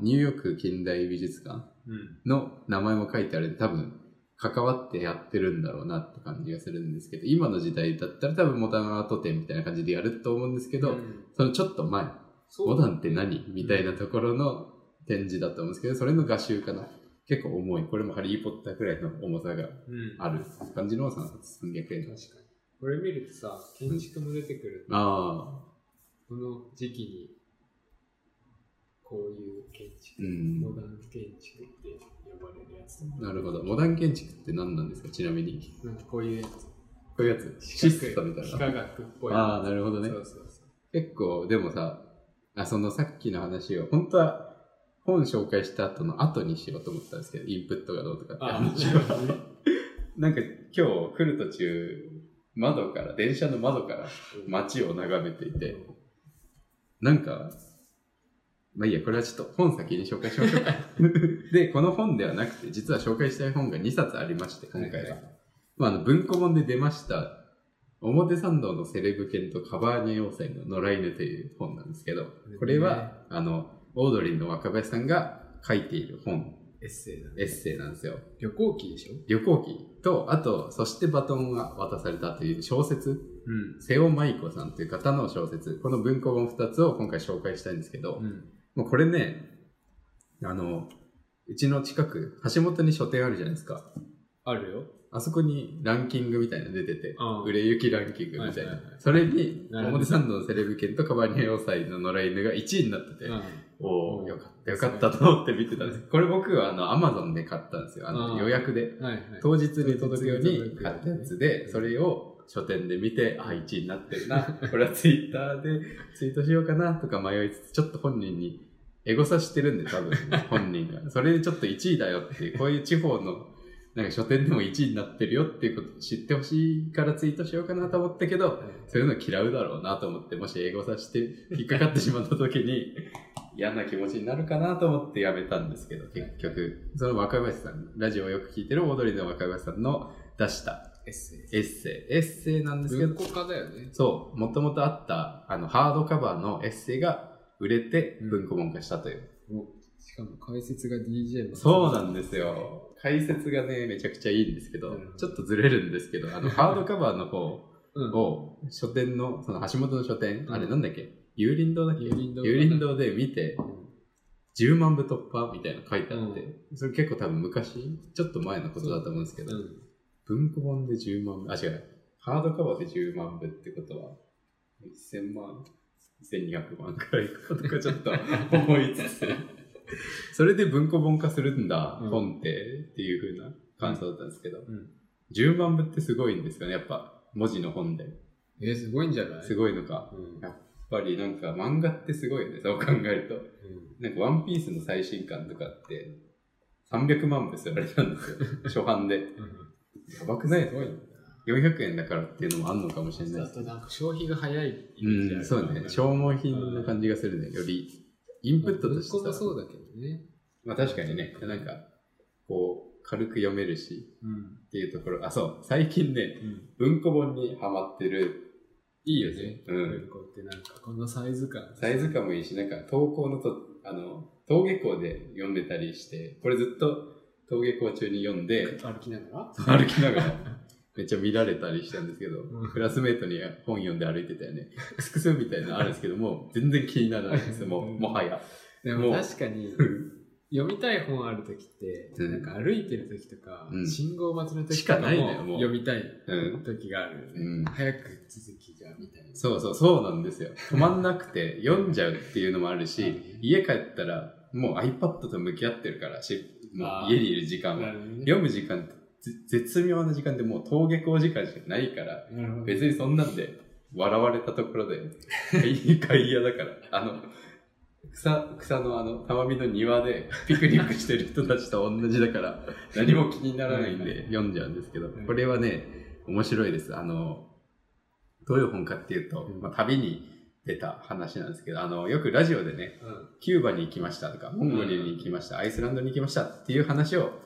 ニューヨーク近代美術館の名前も書いてあるんで、多分関わってやってるんだろうなって感じがするんですけど、今の時代だったら多分モダンアート展みたいな感じでやると思うんですけど、うん、そのちょっと前、モダンって何みたいなところの展示だと思うんですけど、それの画集かな、結構重い、これもハリーポッターくらいの重さがある感じの3冊300円、確かにこれ見るとさ、建築も出てくる、うん、あこの時期にこういう建築、うん、モダン建築って呼ばれるやつ。なるほど。モダン建築って何なんですか、ちなみに。なんかこういうやつ。こういうやつ。シストみたいな。幾何学っぽい。ああ、なるほどね。そうそうそう。結構でもさ、そのさっきの話を本当は本紹介した後の後にしようと思ったんですけど、インプットがどうとかって話は。なんか今日来る途中、電車の窓から街を眺めていて、なんか。まあいいや、これはちょっと本先に紹介しましょうかで、この本ではなくて、実は紹介したい本が2冊ありまして、今回は、まあ、文庫本で出ました表参道のセレブ犬とカバーニャ要塞の野良犬という本なんですけど、これはオードリーの若林さんが書いている本、エッセイなんですよ。旅行記でしょ。旅行記と、あとそしてバトンが渡されたという小説、うん、瀬尾舞子さんという方の小説、この文庫本2つを今回紹介したいんですけど、うん、もうこれね、うちの近く橋本に書店あるじゃないですか。あるよ。あそこにランキングみたいなの出てて、売れ行きランキングみたいな、はいはいはい、それに表参道のセレブ犬とカバーニャ要塞の野良犬が1位になってて、うん、おーよかったと思って見てたんです。これ僕はAmazon で買ったんですよ。予約で、はいはい、当日に届くように買ったやつで、それを書店で見て、あ、1位になってるな、これはツイッターでツイートしようかなとか迷いつつ、ちょっと本人にエゴサしてるんで、多分本人がそれでちょっと1位だよっていう、こういう地方のなんか書店でも1位になってるよっていうことを知ってほしいからツイートしようかなと思ったけど、そういうの嫌うだろうなと思って、もしエゴサして引っかかってしまった時に嫌な気持ちになるかなと思ってやめたんですけど、結局その若林さん、ラジオをよく聞いてるオードリーの若林さんの出したエッセイなんですけど、文庫化だよね。そう、もともとあったハードカバーのエッセイが売れて文庫本化したという、うん、しかも解説が DJ もそうなんですよ。解説がね、めちゃくちゃいいんですけど、うん、ちょっとずれるんですけど、ハードカバーの方を書店の、その橋本の書店、うん、あれなんだっけ、有林堂だっけ、有林堂で見て、うん、10万部突破みたいなの書いてあって、うん、それ結構多分昔、ちょっと前のことだと思うんですけど、文庫本で10万部、あ、違う、ハードカバーで10万部ってことは、1000万、1200万くらいかとかちょっと思いつつ、それで文庫本化するんだ、うん、本っていう風な感想だったんですけど、うん、10万部ってすごいんですよね、やっぱ。文字の本で。すごいんじゃない？すごいのか、うん、やっぱりなんか漫画ってすごいよね、そう考えると、うん、なんかワンピースの最新刊とかって300万部すられたんですよ初版で、うん、やばくない？すごい400円だからっていうのもあんのかもしれない。だとなんか消費が早いイメージある、うん、そうね、消耗品な感じがするね、よりインプットとしてさ、まあ、そうだけどね、まあ確かにね、なんかこう軽く読めるし、うん、っていうところ。あ、そう、最近ね、うん、文庫本にハマってる。いいよね、うん、文庫ってなんかこのサイズ感、サイズ感もいいし、なんか登校のと登下校で読んでたりして、これずっと登下校中に読んで歩きながらめっちゃ見られたりしたんですけど、うん、クラスメートに本読んで歩いてたよねクスクスみたいなのあるんですけども全然気にならないですもう、うん、もはや。でも確かに読みたい本あるときって、うん、なんか歩いてるときとか、うん、信号待ちのときとかも読みたいときがあるよね、うん、早く続きじゃみたいな。そうなんですよ止まんなくて読んじゃうっていうのもあるし、うん、家帰ったらもう iPad と向き合ってるからもう家にいる時間は、ね、読む時間って絶妙な時間でもう登下校時間しかないから、ね、別にそんなんで笑われたところで外野だから草のたまみの庭でピクニックしてる人たちと同じだから何も気にならないんで読んじゃうんですけど、これはね面白いです。どういう本かっていうと、まあ、旅に出た話なんですけど、よくラジオでね、うん、キューバに行きましたとかモンゴルに行きました、アイスランドに行きましたっていう話を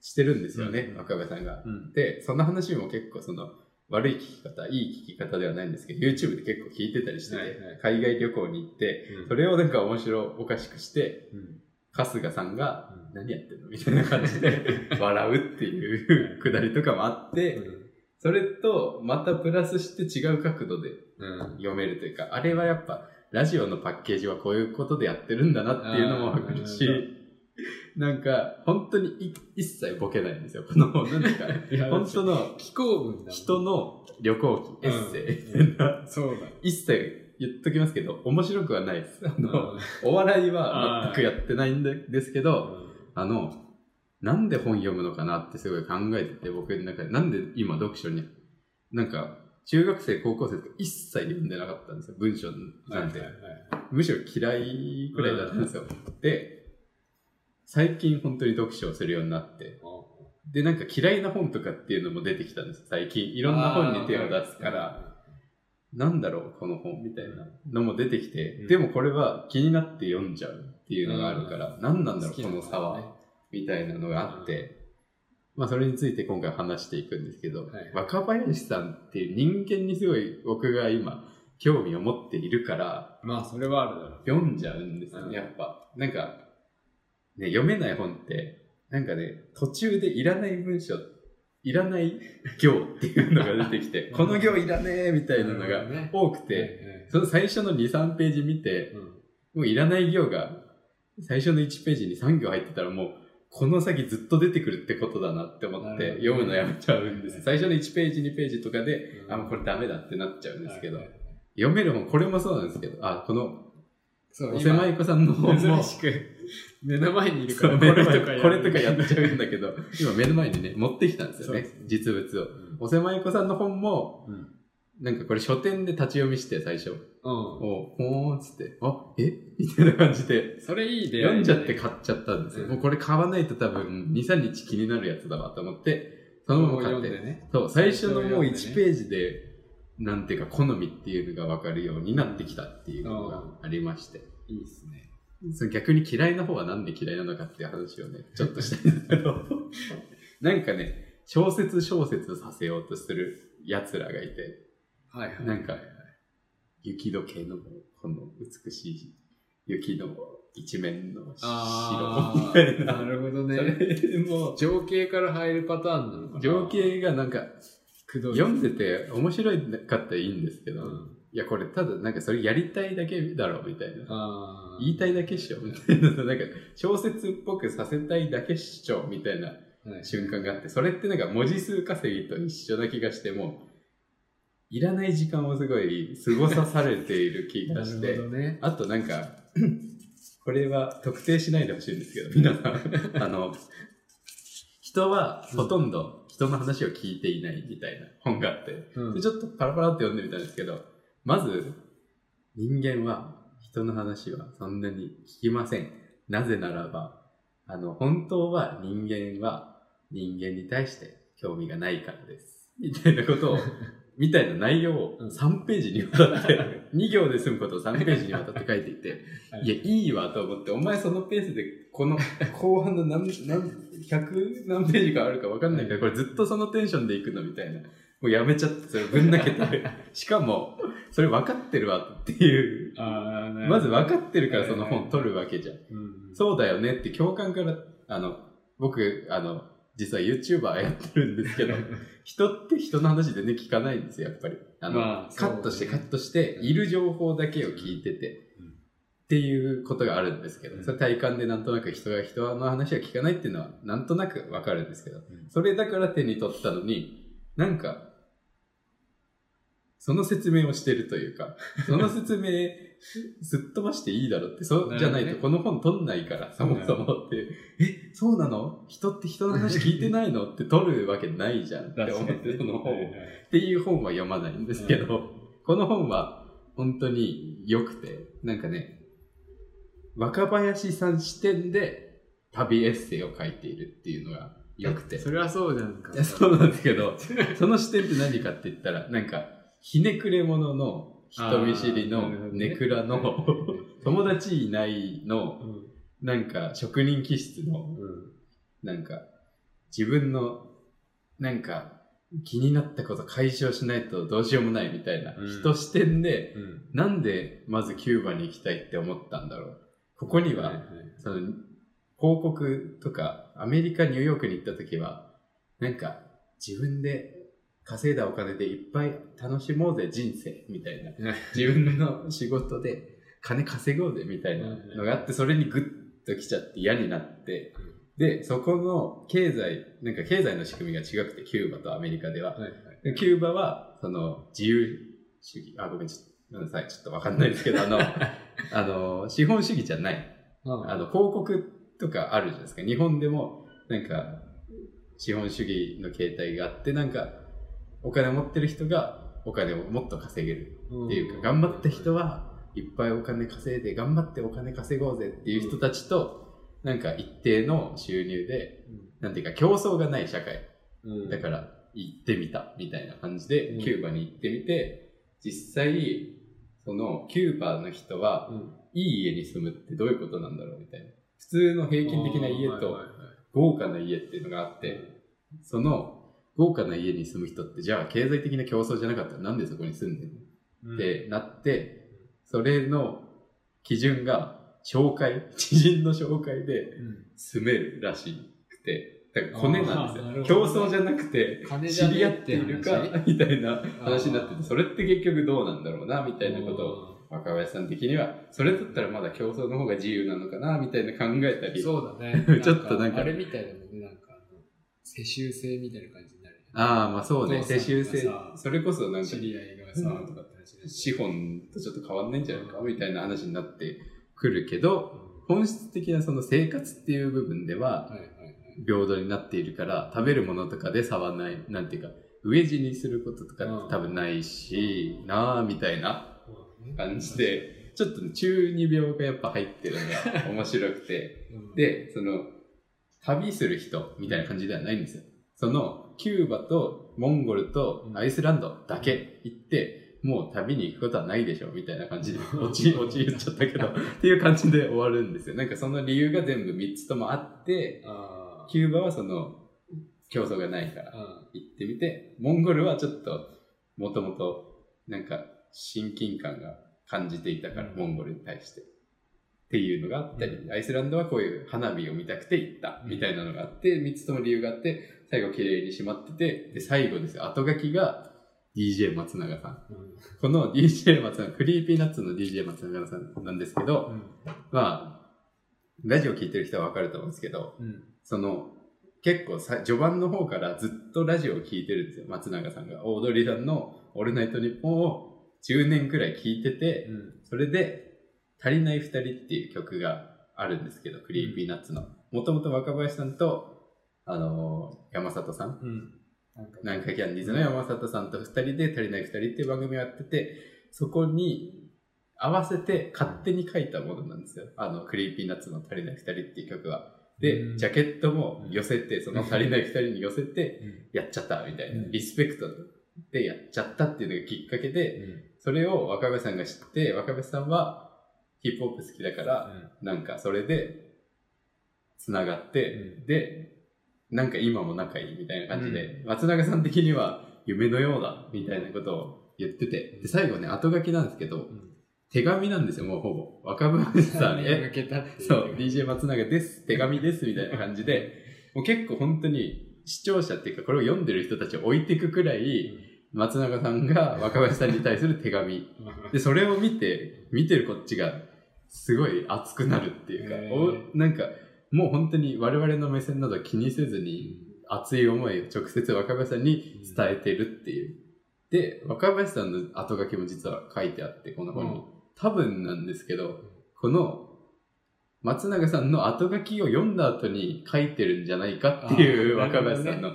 してるんですよね、うん、若林さんが、うん、でその話も結構その悪い聞き方、いい聞き方ではないんですけど、YouTube で結構聞いてたりして、はいはい、海外旅行に行って、うん、それをなんか面白おかしくして、うん、春日さんが、うん、何やってんのみたいな感じで笑うっていうくだりとかもあって、うん、それとまたプラスして違う角度で読めるというか、うん、あれはやっぱラジオのパッケージはこういうことでやってるんだなっていうのもわかるし、なんか本当に一切ボケないんですよ。このなんか本当の気候文だ、人の旅行記、エッセイ、うんうん、そうだ一切言っときますけど面白くはないです。お笑いは全くやってないんですけど、なんで本読むのかなってすごい考えてて、僕の中でなんで今読書になんか中学生高校生とか一切読んでなかったんですよ、文章なんて、はいはいはい、むしろ嫌いくらいだったんですよ、うん、で最近本当に読書をするようになって、で、なんか嫌いな本とかっていうのも出てきたんです、最近。いろんな本に手を出すから、なんだろう、この本みたいなのも出てきて、うん、でもこれは気になって読んじゃうっていうのがあるから、うん、何なんだろう、この差は、ね、みたいなのがあって、まあそれについて今回話していくんですけど、はい、若林さんっていう人間にすごい僕が今、興味を持っているから、まあそれはあるだろう。読んじゃうんですよね、やっぱ。なんかね、読めない本ってなんかね、途中でいらない文章、いらない行っていうのが出てきてこの行いらねえみたいなのが多くて、その最初の 2,3 ページ見て、もういらない行が最初の1ページに3行入ってたら、もうこの先ずっと出てくるってことだなって思って読むのやめちゃうんです。最初の1ページ2ページとかで、あ、もうこれダメだってなっちゃうんですけど、読める本、これもそうなんですけど、あ、このおせまいこさんの方も珍しく目の前にいるからこれとかやっちゃうんだけど今目の前にね持ってきたんですよね、実物を、うん、おせまいこさんの本も、うん、なんかこれ書店で立ち読みして最初、うん、おーっつって、あ、みたいな感じでそれいい出会い、ね、読んじゃって買っちゃったんですよ、うん、もうこれ買わないと多分 2,3 日気になるやつだわと思ってそのまま買って、ね、そう、最初のもう1ページでなんていうか好みっていうのが分かるようになってきたっていうのがありまして、いいですね。その逆に嫌いな方はなんで嫌いなのかっていう話をねちょっとしたいんですけどなんかね、小説させようとするやつらがいて、はいはい、なんか雪解けのこの美しい雪の一面の白みたいな、なるほどねも情景から入るパターンなのかな。情景がなんか読んでて面白かったらいいんですけど、うん、いやこれただなんかそれやりたいだけだろみたいな、あ、言いたいだけっしょみたいな、なんか小説っぽくさせたいだけっしょみたいな瞬間があって、それってなんか文字数稼ぎと一緒な気がして、もいらない時間をすごい過ごさされている気がしてなるほど、ね、あとなんかこれは特定しないでほしいんですけど皆さん人はほとんど人の話を聞いていないみたいな本があって、うん、でちょっとパラパラって読んでみたんですけど、まず人間は人の話はそんなに聞きません。なぜならば本当は人間は人間に対して興味がないからですみたいなことをみたいな内容を3ページにわたって2行で済むことを3ページにわたって書いていていやいいわと思って、お前そのペースでこの後半の100何ページかあるか分かんないけど、これずっとそのテンションでいくのみたいな、もうやめちゃってそれぶん投げてしかもそれ分かってるわっていう、まず分かってるからその本取るわけじゃん。そうだよねって共感から、僕実は YouTuber やってるんですけど人って人の話でね聞かないんですよ、やっぱりカットしている情報だけを聞いてて、うん、っていうことがあるんですけど、うん、それ体感でなんとなく人が人の話は聞かないっていうのはなんとなくわかるんですけど、うん、それだから手に取ったのになんかその説明をしてるというかその説明すっ飛ばしていいだろって、そうじゃないとこの本取んないから、ね、そもそもって、え、そうなの？人って人の話聞いてないのって取るわけないじゃんって思ってその本っていう本は読まないんですけど、この本は本当に良くて、なんかね、若林さん視点で旅エッセイを書いているっていうのが良くて、それはそうじゃんか。いや、そうなんですけど、その視点って何かって言ったら、なんかひねくれ者の人見知りのネクラの、ね、友達いないの、うん、なんか職人気質の、うん、なんか自分のなんか気になったこと解消しないとどうしようもないみたいな人視点で、うん、なんでまずキューバに行きたいって思ったんだろう。ここには、ね、その広告とかアメリカニューヨークに行った時はなんか自分で稼いだお金でいっぱい楽しもうぜ人生みたいな自分の仕事で金稼ごうぜみたいなのがあって、それにグッときちゃって嫌になって、でそこの経済の仕組みが違くて、キューバとアメリカでは、でキューバはその自由主義、あ、ごめんなさい、ちょっと分かんないですけど資本主義じゃない、広告とかあるじゃないですか。日本でもなんか資本主義の形態があって、なんかお金を持ってる人がお金をもっと稼げるっていうか、頑張った人はいっぱいお金稼いで頑張ってお金稼ごうぜっていう人たちと、なんか一定の収入でなんていうか競争がない社会だから行ってみたみたいな感じでキューバに行ってみて、実際そのキューバの人はいい家に住むってどういうことなんだろうみたいな、普通の平均的な家と豪華な家っていうのがあって、その豪華な家に住む人って、じゃあ経済的な競争じゃなかったらなんでそこに住んでるの、うん、ってなって、それの基準が知人の紹介で住めるらしくて、だからコネなんですよ、競争じゃなくて知り合っているかみたいな話になってて、それって結局どうなんだろうなみたいなことを若林さん的には、それだったらまだ競争の方が自由なのかなみたいな考えたり、そうだねちょっとなんかあれみたいなもんね、なんか世襲制みたいな感じになる。ああ、まあそうね。世襲制。それこそなんか知り合いがさ、とかって話で資本とちょっと変わんないんじゃないかみたいな話になってくるけど、本質的なその生活っていう部分では平等になっているから、食べるものとかで差はない、なんていうか飢え死にすることとかって多分ないしなあみたいな感じで、ちょっと中二病がやっぱ入ってるのが面白くてで、その旅する人みたいな感じではないんですよ。そのキューバとモンゴルとアイスランドだけ行って、もう旅に行くことはないでしょみたいな感じで落ち言っちゃったけどっていう感じで終わるんですよ。なんかその理由が全部3つともあって、キューバはその競争がないから行ってみて、モンゴルはちょっともともとなんか親近感が感じていたから、モンゴルに対してっていうのがあったり、アイスランドはこういう花火を見たくて行ったみたいなのがあって、3つとも理由があって、最後綺麗に締まってて、で、最後ですよ、後書きが DJ 松永さん。この DJ 松永、クリーピーナッツの DJ 松永さんなんですけど、まあ、ラジオ聞いてる人はわかると思うんですけど、その、結構序盤の方からずっとラジオを聞いてるんですよ、松永さんが。オードリーさんのオールナイトニッポンを10年くらい聞いてて、それで、足りない二人っていう曲があるんですけど、クリーピーナッツの。もともと若林さんと山里さん、うん、南海キャンディーズの山里さんと2人で「足りない2人」っていう番組をやってて、そこに合わせて勝手に書いたものなんですよ、クリーピーナッツの「足りない2人」っていう曲は。で、ジャケットも寄せて、その足りない2人に寄せて、やっちゃったみたいな、リスペクトでやっちゃったっていうのがきっかけで、それを若部さんが知って、若部さんはヒップホップ好きだから、なんかそれで繋がって、で、なんか今も仲いいみたいな感じで、松永さん的には夢のようだみたいなことを言ってて、で、最後ね、後書きなんですけど、手紙なんですよ、もうほぼ。若林さんへ。そう、DJ 松永です。手紙です。みたいな感じで、もう結構本当に視聴者っていうか、これを読んでる人たちを置いていくくらい、松永さんが若林さんに対する手紙。で、それを見てるこっちが、すごい熱くなるっていうか、なんか、もう本当に我々の目線など気にせずに、熱い思いを直接若林さんに伝えてるっていう。で、若林さんの後書きも実は書いてあって、この本に。多分なんですけど、この松永さんの後書きを読んだ後に書いてるんじゃないかっていう若林さんの、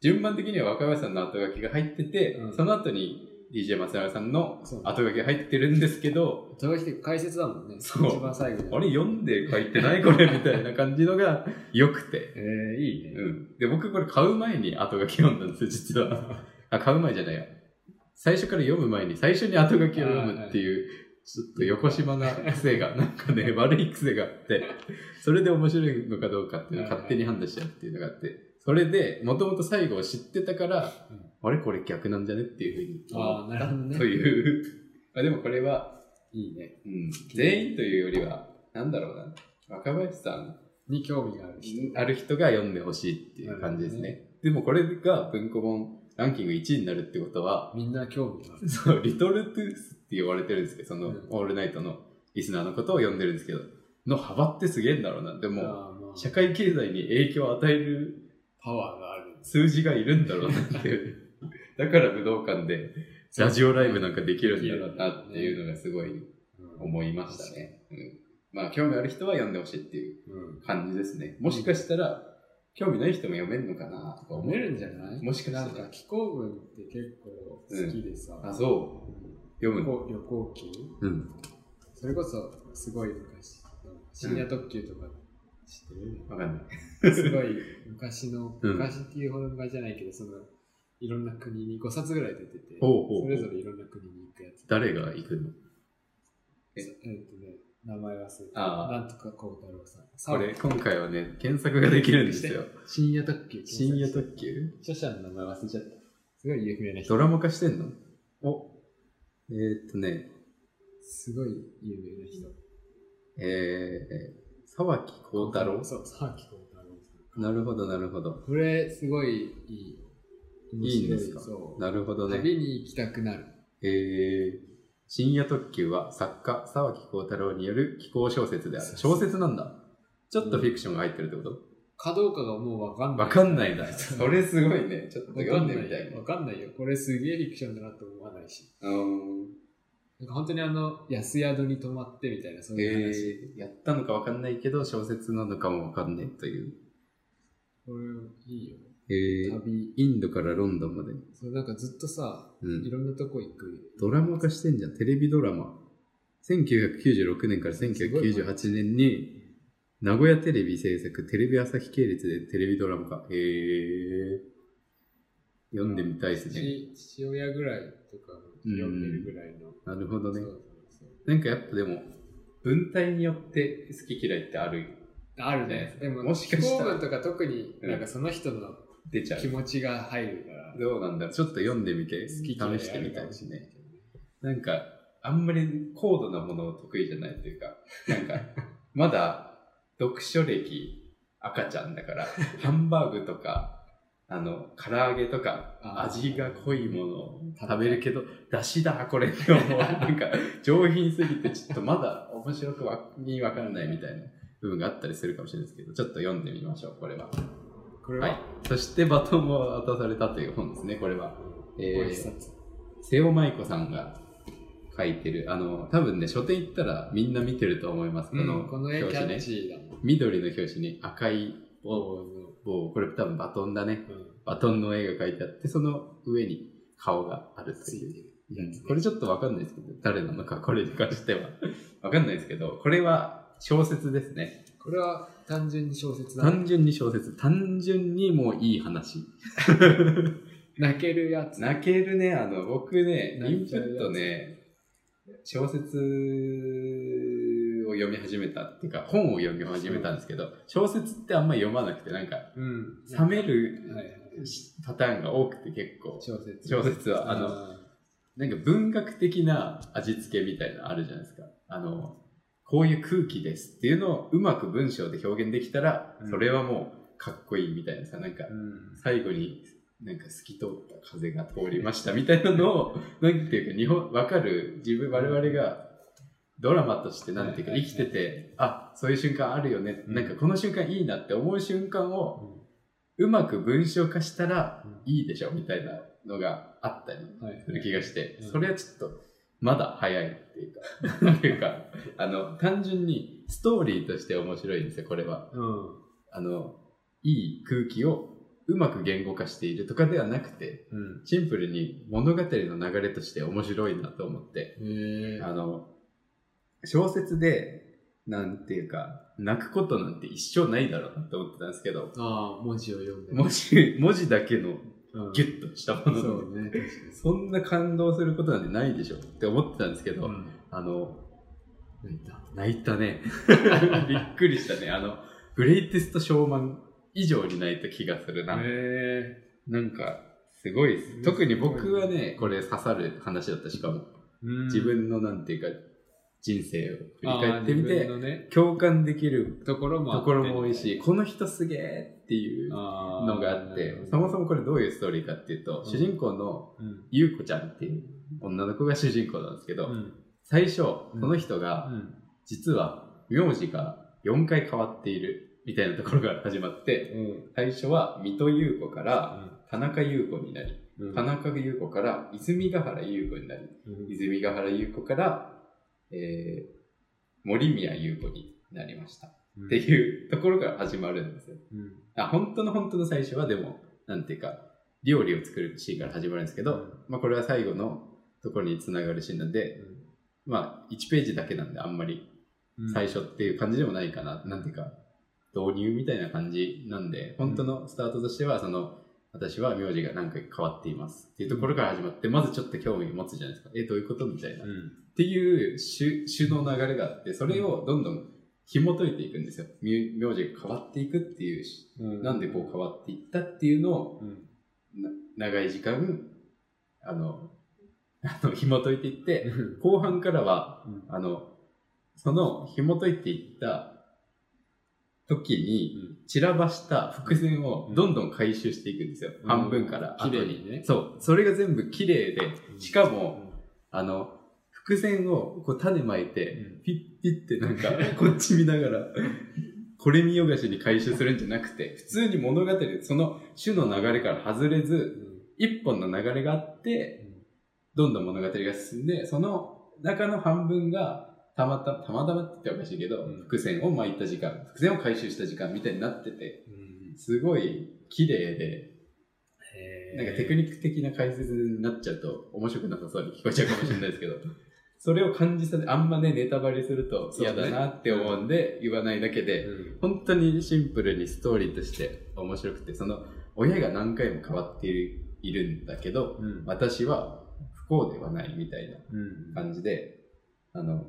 順番的には若林さんの後書きが入ってて、その後に DJ 松永さんの後書きが入ってるんですけど、後書きって解説だもんね。そう。一番最後に。あれ読んで書いてないこれみたいな感じのが良くて。いいね。うん。で、僕これ買う前に後書き読んだんですよ、実は。あ、買う前じゃないよ。最初から読む前に、最初に後書きを読むっていう、ちょっと横島な癖が、なんかね、悪い癖があって、それで面白いのかどうかっていうのを勝手に判断しちゃうっていうのがあって、それで、もともと最後を知ってたから、あれこれ逆なんじゃねっていうふうに思ったという。あ、でもこれは、いいね。うん。全員というよりは、なんだろうな。若林さんに興味がある人が読んでほしいっていう感じですね。でもこれが文庫本、ランキング1位になるってことは、みんな興味がある。そう、リトルトゥースって呼ばれてるんですけど、その、オールナイトのリスナーのことを呼んでるんですけど、の幅ってすげえんだろうな。でも、社会経済に影響を与えるパワーがある。数字がいるんだろうなって。だから武道館でラジオライブなんかできるんだろうなっていうのがすごい思いましたね。まあ、興味ある人は呼んでほしいっていう感じですね。もしかしたら、興味ない人も読めるのかなとか思う。読めるんじゃない？もしかしたら。なんか気候文って結構好きでさ。あ、そう。読むの。旅行記。うん。それこそ、すごい昔。深夜特急とか知ってる？わかんない。すごい昔の、昔っていうほど昔じゃないけど、その、いろんな国に5冊ぐらい出てて、それぞれいろんな国に行くやつ。誰が行くの？名前忘れて、なんとか孝太郎さん。これ、今回はね、検索ができるんですよ。深夜特急。深夜特急？著者の名前忘れちゃった。すごい有名な人。ドラマ化してんの？お。ね。すごい有名な人。沢木孝太郎？そう、沢木孝太郎さん。なるほど、なるほど。これ、すごいいいよ。いいんですか？そう。なるほどね。旅に行きたくなる。深夜特急は作家、沢木孝太郎による紀行小説である。小説なんだ。ちょっとフィクションが入ってるってこと？かどうかがもうわかんない。わかんないな。それすごいね。ちょっと読んでみたいね。わかんないよ。これすげえフィクションだなと思わないし。なんか本当に安宿に泊まってみたいな、そういう話。やったのかわかんないけど、小説なのかもわかんないという。これ、いいよ。旅、インドからロンドンまで。そう、なんかずっとさ、いろんなとこ行く。ドラマ化してんじゃん、テレビドラマ。1996年から1998年に、名古屋テレビ制作、テレビ朝日系列でテレビドラマ化。読んでみたいですね。父親ぐらいとか読んでるぐらいの。なるほどね。なんかやっぱでも、文体によって好き嫌いってあるよ。あるね。でも、気候文とか特に、なんかその人の、出ちゃう気持ちが入るから、どうなんだろう、ちょっと読んでみて試してみたいしね。なんかあんまり高度なもの得意じゃないというか、なんかまだ読書歴赤ちゃんだからハンバーグとか唐揚げとか味が濃いものを食べるけど、出汁だこれって思う。なんか上品すぎてちょっとまだ面白くに分からないみたいな部分があったりするかもしれないですけど、ちょっと読んでみましょう。これは、はい、そしてバトンも渡されたという本ですね。これは、瀬尾舞子さんが書いてる、多分ね、書店行ったらみんな見てると思います。この表紙ね、緑の表紙に赤いこれ多分バトンだね、うん、バトンの絵が描いてあってその上に顔があるという、うん、これちょっと分かんないですけど誰なのかこれに関しては分かんないですけどこれは小説ですね。これは単純に小説だ、ね、単純に小説、単純にもういい話泣けるやつ、泣けるね。僕ねインプットね小説を読み始めたっていうか本を読み始めたんですけど、小説ってあんまり読まなくてなんか、うん、冷めるパターンが多くて結構小説はなんか文学的な味付けみたいなのあるじゃないですか。こういう空気ですっていうのをうまく文章で表現できたら、それはもうかっこいいみたいなさ、なんか最後になんか透き通った風が通りましたみたいなのを、なんていうか日本、わかる自分、我々がドラマとしてなんていうか生きてて、あ、そういう瞬間あるよね、なんかこの瞬間いいなって思う瞬間をうまく文章化したらいいでしょみたいなのがあったりする気がして、それはちょっと、まだ早いっていうか、っていうか、単純にストーリーとして面白いんですよ、これは。うん、いい空気をうまく言語化しているとかではなくて、うん、シンプルに物語の流れとして面白いなと思って、小説で、なんていうか、泣くことなんて一生ないだろうなと思ってたんですけど、あ、文字を読んで、文字だけの、ギュッとしたもので、うんね、そんな感動することなんてないでしょって思ってたんですけど、うん、泣いたねびっくりしたね。グレイテストショーマン以上に泣いた気がするな。なんかすごいです。特に僕はねこれ刺さる話だった。しかも、うん、自分のなんていうか人生を振り返ってみて、ね、共感できるところも多いし、この人すげえっていうのがあって、そもそもこれどういうストーリーかっていうと、うん、主人公のゆうこちゃんっていう女の子が主人公なんですけど、うん、最初その人が、うん、実は名字が4回変わっているみたいなところから始まって、うん、最初は水戸ゆうこから田中ゆうこになり、うん、田中ゆうこから泉ヶ原ゆうこになり、うん、泉ヶ原ゆうこから森宮優子になりました、うん、っていうところから始まるんですよ、うん、本当の最初はでもなんていうか料理を作るシーンから始まるんですけど、うんまあ、これは最後のところにつながるシーンなんで、うん、まあ1ページだけなんであんまり最初っていう感じでもないかな、うん、なんていうか導入みたいな感じなんで、本当のスタートとしてはその私は名字が何回変わっていますっていうところから始まって、まずちょっと興味を持つじゃないですか。どういうことみたいな、うん、っていう種の流れがあって、それをどんどん紐解いていくんですよ。名字が変わっていくっていう、うん、なんでこう変わっていったっていうのを、うん、長い時間紐解いていって、うん、後半からは、うん、その紐解いていった時に散らばした伏線をどんどん回収していくんですよ、うん、半分から後に、うん、綺麗にね。そう、それが全部綺麗で、しかも、うん、伏線をこう種まいて、うん、ピッピッてなんかこっち見ながらこれ見よがしに回収するんじゃなくて、普通に物語でその種の流れから外れず、うん、一本の流れがあって、うん、どんどん物語が進んで、その中の半分がたまたまって言っておかしいけど、うん、伏線を巻いた時間、伏線を回収した時間みたいになってて、うん、すごい綺麗で、なんかテクニック的な解説になっちゃうと面白くなさそうに聞こえちゃうかもしれないですけどそれを感じさせ、あんまねネタバレすると嫌だなって思うんで言わないだけで、うん、本当にシンプルにストーリーとして面白くて、その親が何回も変わっているんだけど、うん、私は不幸ではないみたいな感じで、うん、っ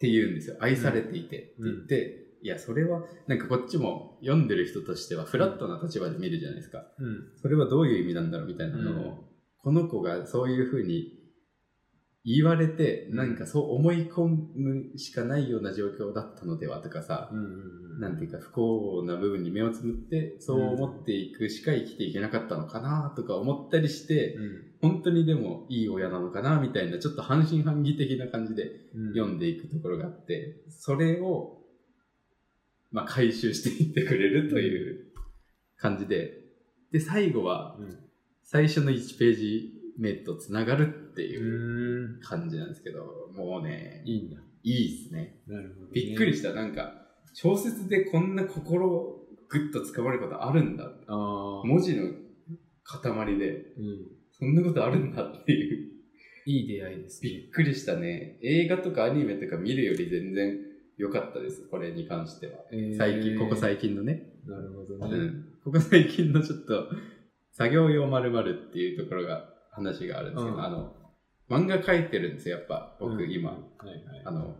て言うんですよ。愛されていてって言って、うん、いやそれはなんかこっちも読んでる人としてはフラットな立場で見るじゃないですか、うん、それはどういう意味なんだろうみたいなのを、うん、この子がそういうふうに言われて、うん、なんかそう思い込むしかないような状況だったのではとかさ、うん、なんていうか不幸な部分に目をつむってそう思っていくしか生きていけなかったのかなとか思ったりして、うん本当にでもいい親なのかなみたいな、ちょっと半信半疑的な感じで読んでいくところがあって、うん、それを、まあ、回収していってくれるという感じで、で最後は最初の1ページ目とつながるっていう感じなんですけど、もうねいいっすね。なるほどね。びっくりした。なんか小説でこんな心をグッと掴まれることあるんだ、あ、文字の塊で、うん、そんなことあるんだっていういい出会いです、ね、びっくりしたね。映画とかアニメとか見るより全然良かったです、これに関しては、最近、ここ最近のね。なるほどね、うん、ここ最近のちょっと作業用○○っていうところが話があるんですけど、うん、あの漫画描いてるんですよ、やっぱ僕今、うん、はいはい、あの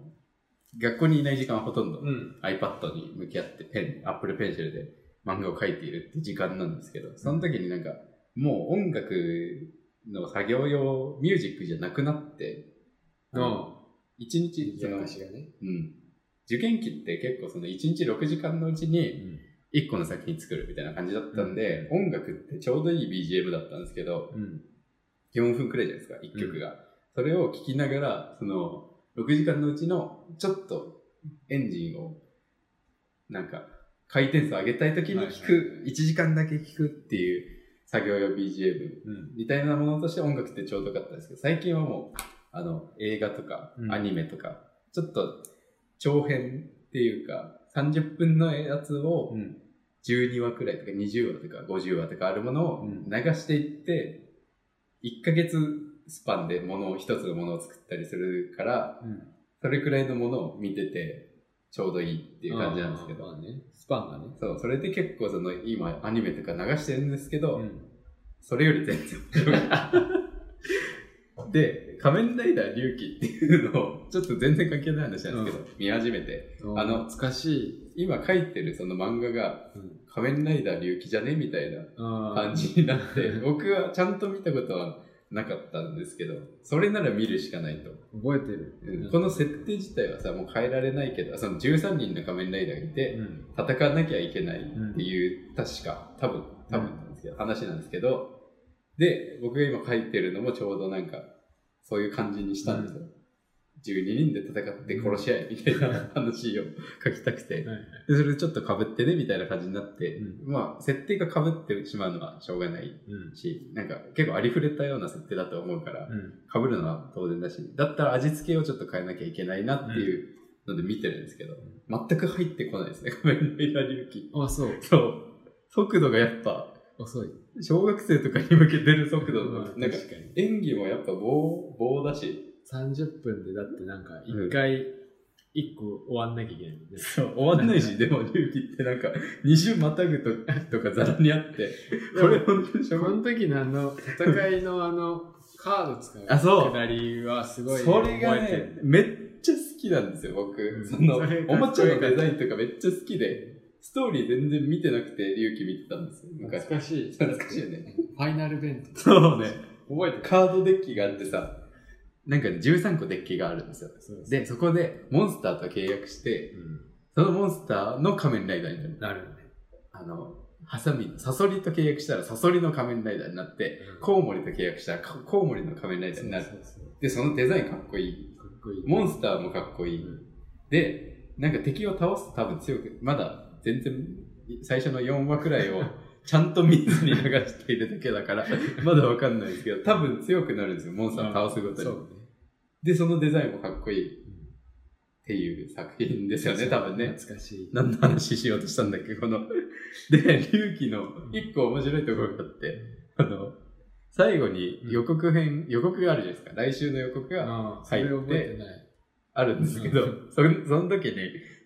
学校にいない時間はほとんど、うん、iPad に向き合ってApple Pencil で漫画を描いているって時間なんですけど、その時になんかもう音楽の作業用ミュージックじゃなくなって、一日その、うん、受験期って結構その1日6時間のうちに1個の作品作るみたいな感じだったんで、うん、音楽ってちょうどいい BGM だったんですけど、うん、4分くらいじゃないですか、1曲が、うん、それを聴きながらその6時間のうちのちょっとエンジンをなんか回転数上げたいときに聴く、1時間だけ聴くっていう作業用 BGM みたいなものとして音楽ってちょうどよかったんですけど、最近はもうあの映画とかアニメとかちょっと長編っていうか30分のやつを12話くらいとか20話とか50話とかあるものを流していって1ヶ月スパンでものを一つのものを作ったりするから、うん、それくらいのものを見ててちょうどいいっていう感じなんですけど、ね、スパンがね、そう、それで結構その今アニメとか流してるんですけど、うん、それより全然で仮面ライダー龍騎っていうのをちょっと全然関係ない話なんですけど、うん、見始めて、うん、あの難しい今描いてるその漫画が、うん、仮面ライダー龍騎じゃねみたいな感じになって僕はちゃんと見たことはなかったんですけど、それなら見るしかないと覚えてる、うん、この設定自体はさもう変えられないけど、その13人の仮面ライダーがいて、うん、戦わなきゃいけないっていう、うん、確か多分なんですけど、うん、話なんですけど、で僕が今書いてるのもちょうどなんかそういう感じにしたんですよ、うん、12人で戦って殺し合いみたいな話を書きたくて、はい、でそれちょっと被ってねみたいな感じになって、うん、まあ設定が被ってしまうのはしょうがないし、うん、なんか結構ありふれたような設定だと思うから、うん、被るのは当然だし、だったら味付けをちょっと変えなきゃいけないなっていうので見てるんですけど、うん、全く入ってこないですね、仮面ライダー龍騎。あ、そう。そう。速度がやっぱ遅い。小学生とかに向けてる速度の、なんか演技もやっぱ棒だし。30分でだってなんか1回1個終わんなきゃいけないもんね、うん、そう終わんないしでも龍騎ってなんか2週またぐとかざらにあってこれ本当にこの時のあの戦いのあのカード使うくだりはすごい覚えてる。それがねめっちゃ好きなんですよ僕、うん、そのおもちゃのデザインとかめっちゃ好きでストーリー全然見てなくて龍騎見てたんですよ昔。懐かしいよねファイナルベント。そうね覚えてる。カードデッキがあってさなんか13個デッキがあるんですよ。で、そこでモンスターと契約して、うん、そのモンスターの仮面ライダーになる。なるよね。あの、サソリと契約したらサソリの仮面ライダーになって、うん、コウモリと契約したらコウモリの仮面ライダーになる。そうそうそう。で、そのデザインかっこいい。モンスターもかっこいい。うん、で、なんか敵を倒すと多分強く、まだ全然最初の4話くらいをちゃんと水に流しているだけだからまだわかんないですけど多分強くなるんですよモンスターを倒すごとに、うん、そうでそのデザインもかっこいいっていう作品ですよね、うん、多分ね。懐かしい。何の話しようとしたんだっけこので龍騎の一個面白いところがあって、うん、あの最後に予告があるじゃないですか。来週の予告が入ってあるんですけど、うん、その時に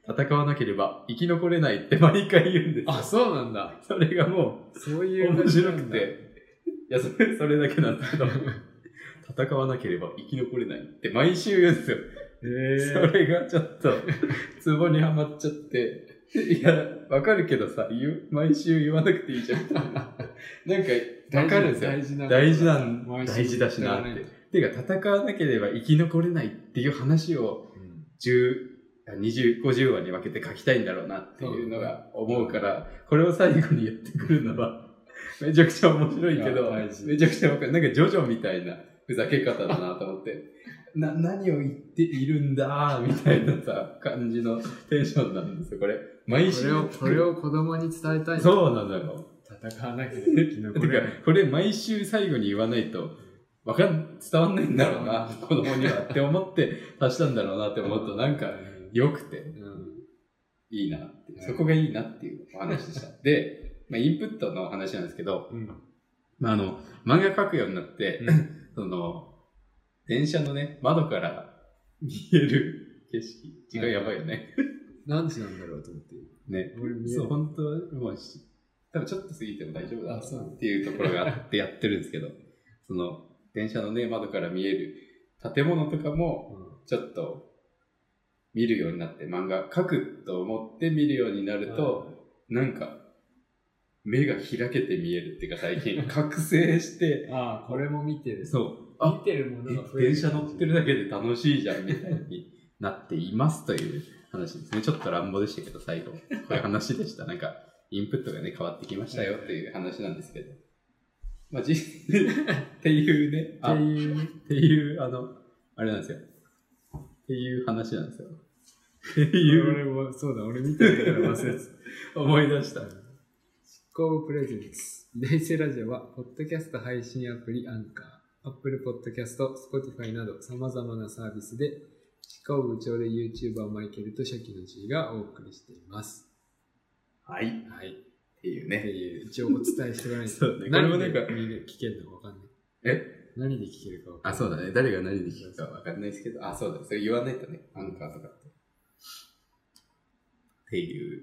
戦わなければ生き残れないって毎回言うんですよ。あ、そうなんだ。それがもう、そういう面白くて。いや、それだけなんだけど、戦わなければ生き残れないって毎週言うんですよ。それがちょっと、ツボにはまっちゃって、いや、わかるけどさ、毎週言わなくていいじゃん。なんか、わかるんですよ。大事だしなって。ていうか、戦わなければ生き残れないっていう話を、50話に分けて書きたいんだろうなっていうのが思うから、これを最後に言ってくるのは、めちゃくちゃ面白いけど、めちゃくちゃわかる。なんかジョジョみたいなふざけ方だなと思って、何を言っているんだみたいなさ、感じのテンションなんですよ、これ。毎週。これを子供に伝えたい。そうなのよ。戦わなきゃいけない。てか、これ毎週最後に言わないと、伝わんないんだろうな、子供にはって思って、足したんだろうなって思うと、なんか、良くて、うん、いいなって、そこがいいなっていうお話でした。で、まあ、インプットの話なんですけど、まあ、漫画描くようになって、その、電車のね、窓から見える景色、時間やばいよね。何時なんだろうと思って。ね、そう、本当は、もう、多分ちょっと過ぎても大丈夫だっていうところがあってやってるんですけど、その、電車のね、窓から見える建物とかも、ちょっと、見るようになって、漫画描くと思って見るようになると、なんか、目が開けて見えるっていうか最近、覚醒して、ああ、これも見てる。そう。見てるものが増える。電車乗ってるだけで楽しいじゃんみたいになっていますという話ですね。ちょっと乱暴でしたけど、最後。こういう話でした。なんか、インプットがね、変わってきましたよっていう話なんですけど。まあ、っていうね、っていう、あれなんですよ。っていう話なんですよ。っていう。俺は、そうだ、俺見てるから忘れて思い出した。執行部プレゼンツデイセラジオはポッドキャスト配信アプリアンカー、Apple Podcast、Spotify などさまざまなサービスで執行部長で YouTuber マイケルとシャキの G がお送りしています。はいはいっていうね、一応お伝えしておかないと、ね、何で聞けるのか分かんない。え、何で聞けるか分かんない。あ、そうだね、誰が何で聞くか分かんないですけど、あ、そうだ、それ言わないとね、アンカーとかっていう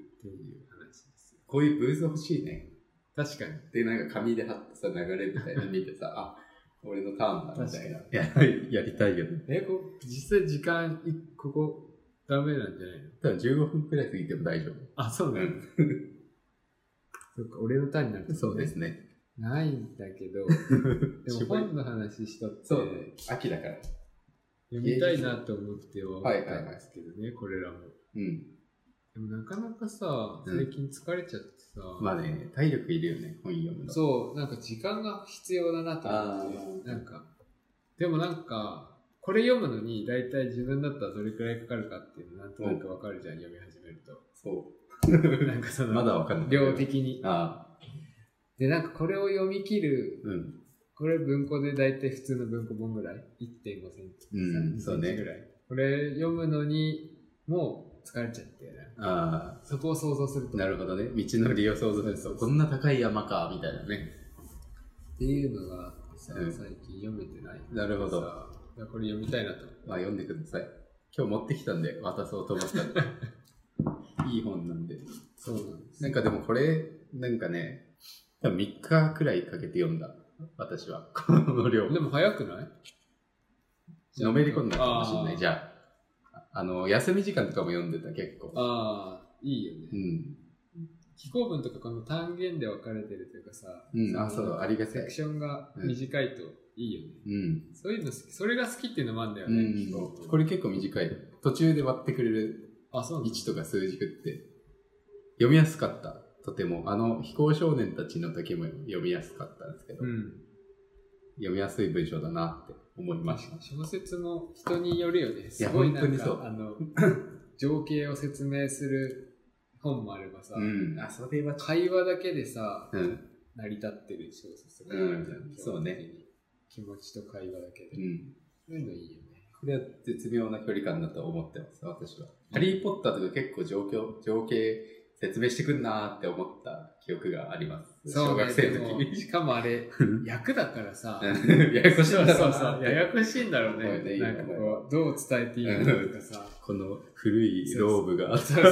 こういうブース欲しいね。確かに。で、なんか紙で貼ってさ、流れみたいな見てさ、あ、俺のターンだみたいな。やりたいよね。こう実際時間、ここ、ダメなんじゃないの？多分15分くらい過ぎても大丈夫。あ、そうだね。そっか、俺のターンになると、ね。そうですね。ないんだけど、でも本の話したって。そうね、秋だから。読みたいなと思っては思ったんですけどね、はいはいはい、これらも。うん。でもなかなかさ、最近疲れちゃってさ、うん、まあね、体力いるよね、本読むの。そう、なんか時間が必要だなと思って、なんか、でもなんか、これ読むのに大体自分だったらどれくらいかかるかっていうのなんとなくわかるじゃん、読み始めると。そう。なんかその、まだわかんない。量的に。ああ。で、なんかこれを読み切る、うん、これ文庫で大体普通の文庫本ぐらい 1.5 センチ、3センチぐらい、ね。これ読むのに、もう、疲れちゃって、ね、あ、そこを想像すると。なるほどね。道のりを想像すると、こんな高い山か、みたいなね。っていうのが、最近読めてない。なるほど。これ読みたいなと。まあ、読んでください。今日持ってきたんで、渡そうと思ったんで。いい本なんで。そうなんです。なんかでもこれ、なんかね、多分3日くらいかけて読んだ。私は。この量。でも早くない？のめり込んだかもしれない。じゃあ。休み時間とかも読んでた、結構。ああ、いいよね。うん。紀行文とかこの単元で分かれてるというかさ、うん、あ、そう、ありがたい。セクションが短いといいよね。うん。そういうの好き、それが好きっていうのもあるんだよね、紀行文。これ結構短い。途中で割ってくれる。あ、そう。位置とか数字振って。読みやすかった。とても。非行少年たちの時も読みやすかったんですけど。うん。読みやすい文章だなって思いました。小説も人によるよね。すごいなんか、情景を説明する本もあればさ、うん、あ、それは会話だけでさ、うん、成り立ってる小説があるじゃん、うん、そうね。気持ちと会話だけで。うん。そういうのいいよね。これは絶妙な距離感だと思ってます、私は。ハリーポッターとか結構情景説明してくんなーって思った記憶があります。小学生の時に。しかもあれ、役だからさ、ややこしいんだろうな。そうそう、ややこしいんだろうね。なんかこう、どう伝えていいのとかさ。この古いローブが、そう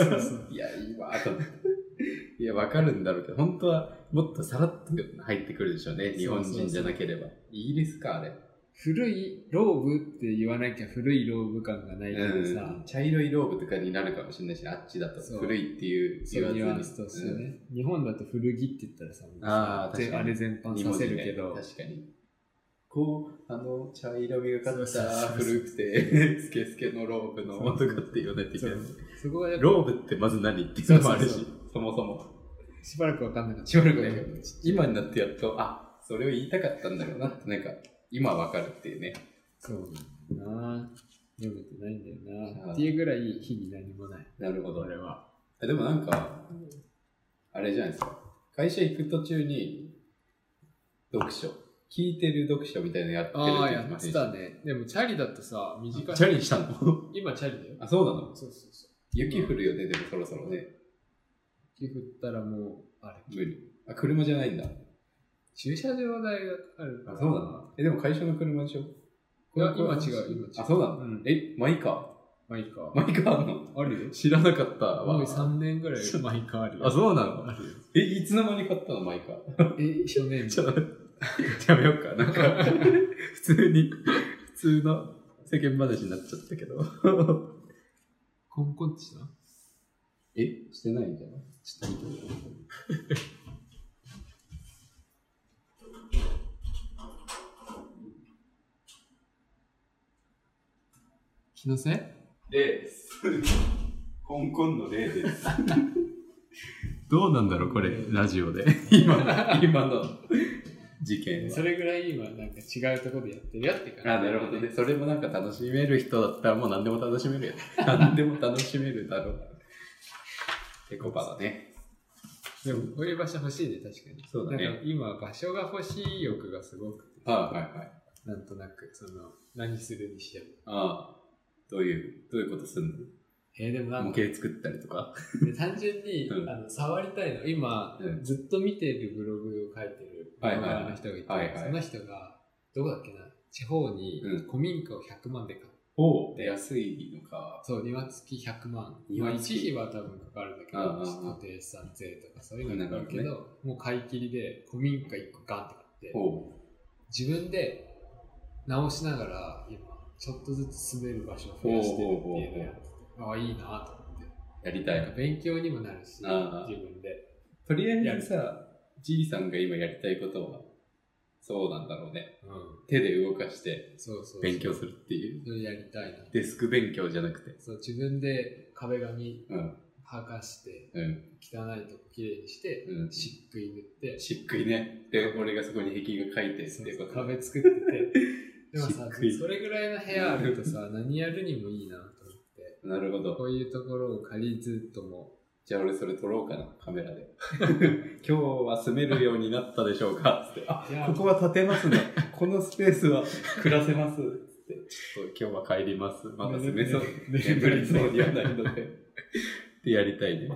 いや、いいわーと思って。いや、わかるんだろうけど、本当はもっとさらっと入ってくるでしょうね。日本人じゃなければ。イギリスか、あれ。古いローブって言わなきゃ古いローブ感がないけどさ、うん、茶色いローブとかになるかもしれないし、あっちだと古いっていう言わずに、そういうニュアンスとしてね、うん、日本だと古着って言ったらさ、あれ全般させるけど、ね、確かにこう茶色みがかった古くてスケスケのローブのとかって言わないといけない。そこはローブってまず何っていうのもあるし、そもそもしばらくわかんなかった。しばらくわかんなかった。今になってやっと、あ、それを言いたかったんだろうなってなんか今わかるっていうね。そうだな、読めてないんだよなっていうぐらい日に何もない。なるほど。俺はでもなんかあれじゃないですか、会社行く途中に読書、聞いてる読書みたいなのやってるって言ってました。ああ、やってたね。でもチャリだとさ、短い。チャリしたの？今チャリだよ。あ、そうなの。そうそうそう。雪降るよね、でもそろそろね。雪降ったらもう、あれ。無理。あ、車じゃないんだ。駐車場代がかかるから。あ、そうだな。え、でも会社の車でしょ？いや、今違う、今違う。あ、そうだ。うん、え、マイカー。マイカー。マイカーあるの？あるよ。知らなかったわ。もう3年ぐらいマイカーあるよ。あ、そうなの？あるよ。え、いつの間に買ったのマイカー。え、初年度。やめようか。なんか、普通の世間話になっちゃったけど。コンコンチな？え、してないんじゃない？ちょっと見てみよう。気のせい？レーです。コンコンのレーです。どうなんだろうこれ、ラジオで。今の事件は。それぐらい今、なんか違うところでやってるよって感じ。あ、なるほどね。それもなんか楽しめる人だったらもう何でも楽しめるよ。何でも楽しめるだろう。ペコパだね。でも、こういう場所欲しいね、確かに。そうだね。なんか今、場所が欲しい欲がすごくて。ああ、はいはい。なんとなく、その、何するにしても。ああ。どういうことするの？でもなんか模型作ったりとか単純に、うん、触りたいの。今、うん、ずっと見てるブログを書いてるブロガーの人がいて、はいはいはい、その人がどこだっけな、地方に古民家を100万で買って、うん、安いのか。そう、庭付き100万。まあ、一費は多分かかるんだけど、固定資産税とかそういうのがあるけど、ね、もう買い切りで古民家1個ガンって買って、自分で直しながら今ちょっとずつ住める場所を増やしてるっていうのやってて、ああ、いいなと思って。やりたい。なんか勉強にもなるし、自分で。とりあえずさ、じいさんが今やりたいことは、そうなんだろうね。うん、手で動かして、勉強するっていう。そうやりたいな。デスク勉強じゃなくて。そう、自分で壁紙剥がして、うん、汚いとこきれいにして、うん、漆喰塗って。漆喰ね。で、俺がそこに壁画描いてっていうこと。そうそう、壁作ってて。でもさ、それぐらいの部屋あるとさ、何やるにもいいなと思って。なるほど。こういうところを借りずとも。じゃあ俺それ撮ろうかな、カメラで。今日は住めるようになったでしょうかつって。あ、ここは建てますね。このスペースは暮らせます。つって。ちょっと今日は帰ります。また住めそう。眠りそうにはないので。ってやりたいね。なる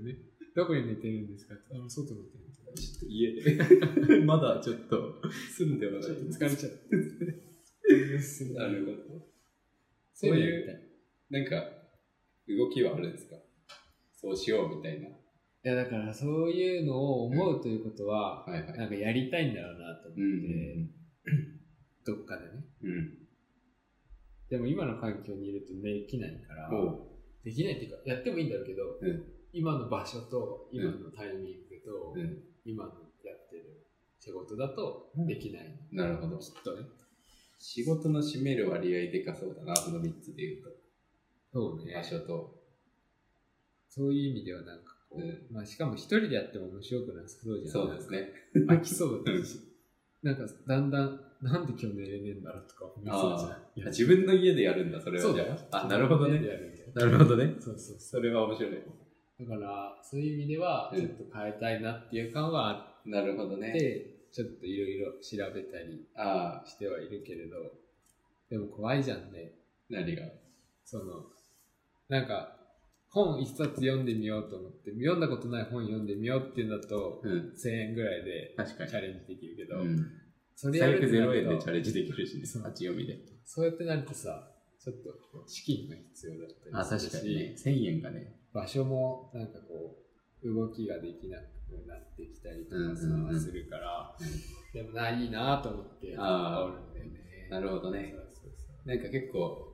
ほどね。どこに寝てるんですか？外に寝てる。ちょっと家で。まだちょっと住んではない。ちょっと疲れちゃって。なるほど。そういうなんか動きはあるんですか？そうしようみたいな。いや、だからそういうのを思うということは、うん、はいはい、なんかやりたいんだろうなと思って、うん、どっかでね、うん。でも今の環境にいるとできないから、できないっていうかやってもいいんだろうけど、うん、今の場所と今のタイミングと、うん、今のやってる仕事だとできない。うん、なるほど。きっとね。仕事の占める割合でかそうだな、この3つで言うと。そうね。場所と。そういう意味ではなんかこう、うん、まあしかも一人でやっても面白くなさそうじゃないですか。そうですね。飽きそうだし。なんかだんだん、なんで今日寝れねえんだろうとか思いそうじゃない。いや、自分の家でやるんだ、それは。じゃあ、なるほどね。なるほどね。そうそう。それは面白い。だから、そういう意味では、ちょっと変えたいなっていう感はあって、なるほどね。ちょっといろいろ調べたりしてはいるけれど、でも怖いじゃんね。何が？その、なんか、本一冊読んでみようと思って、読んだことない本読んでみようっていうんだと、うん、1000円ぐらいでチャレンジできるけど、うん、それやると最悪0円でチャレンジできるしね、立ち読みで。そうやってなるとさ、ちょっと資金が必要だったりするし、あ、確かにね、1000円がね。場所もなんかこう、動きができなくて、なってきたりとかさ、するから、でもいいなと思って、あるんだよね。なるほどね。そうそうそう。なんか結構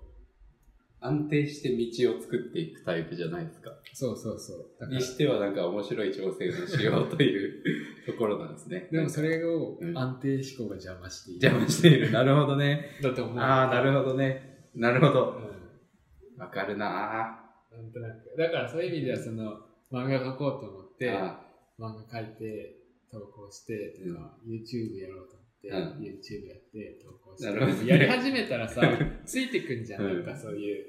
安定して道を作っていくタイプじゃないですか。そうそうそう。にしてはなんか面白い挑戦をしようというところなんですね。でもそれを安定思考が邪魔している。邪魔している。なるほどね。だと思う。ああ、なるほどね。なるほど。わ、うん、かるな。なんとなく。だからそういう意味ではその漫画描こうと思って。漫画書いて、投稿してとか、うん、YouTube やろうと思って、うん、YouTube やって、投稿して、やり始めたらさ、ついてくんじゃん、うん、なんかそういう。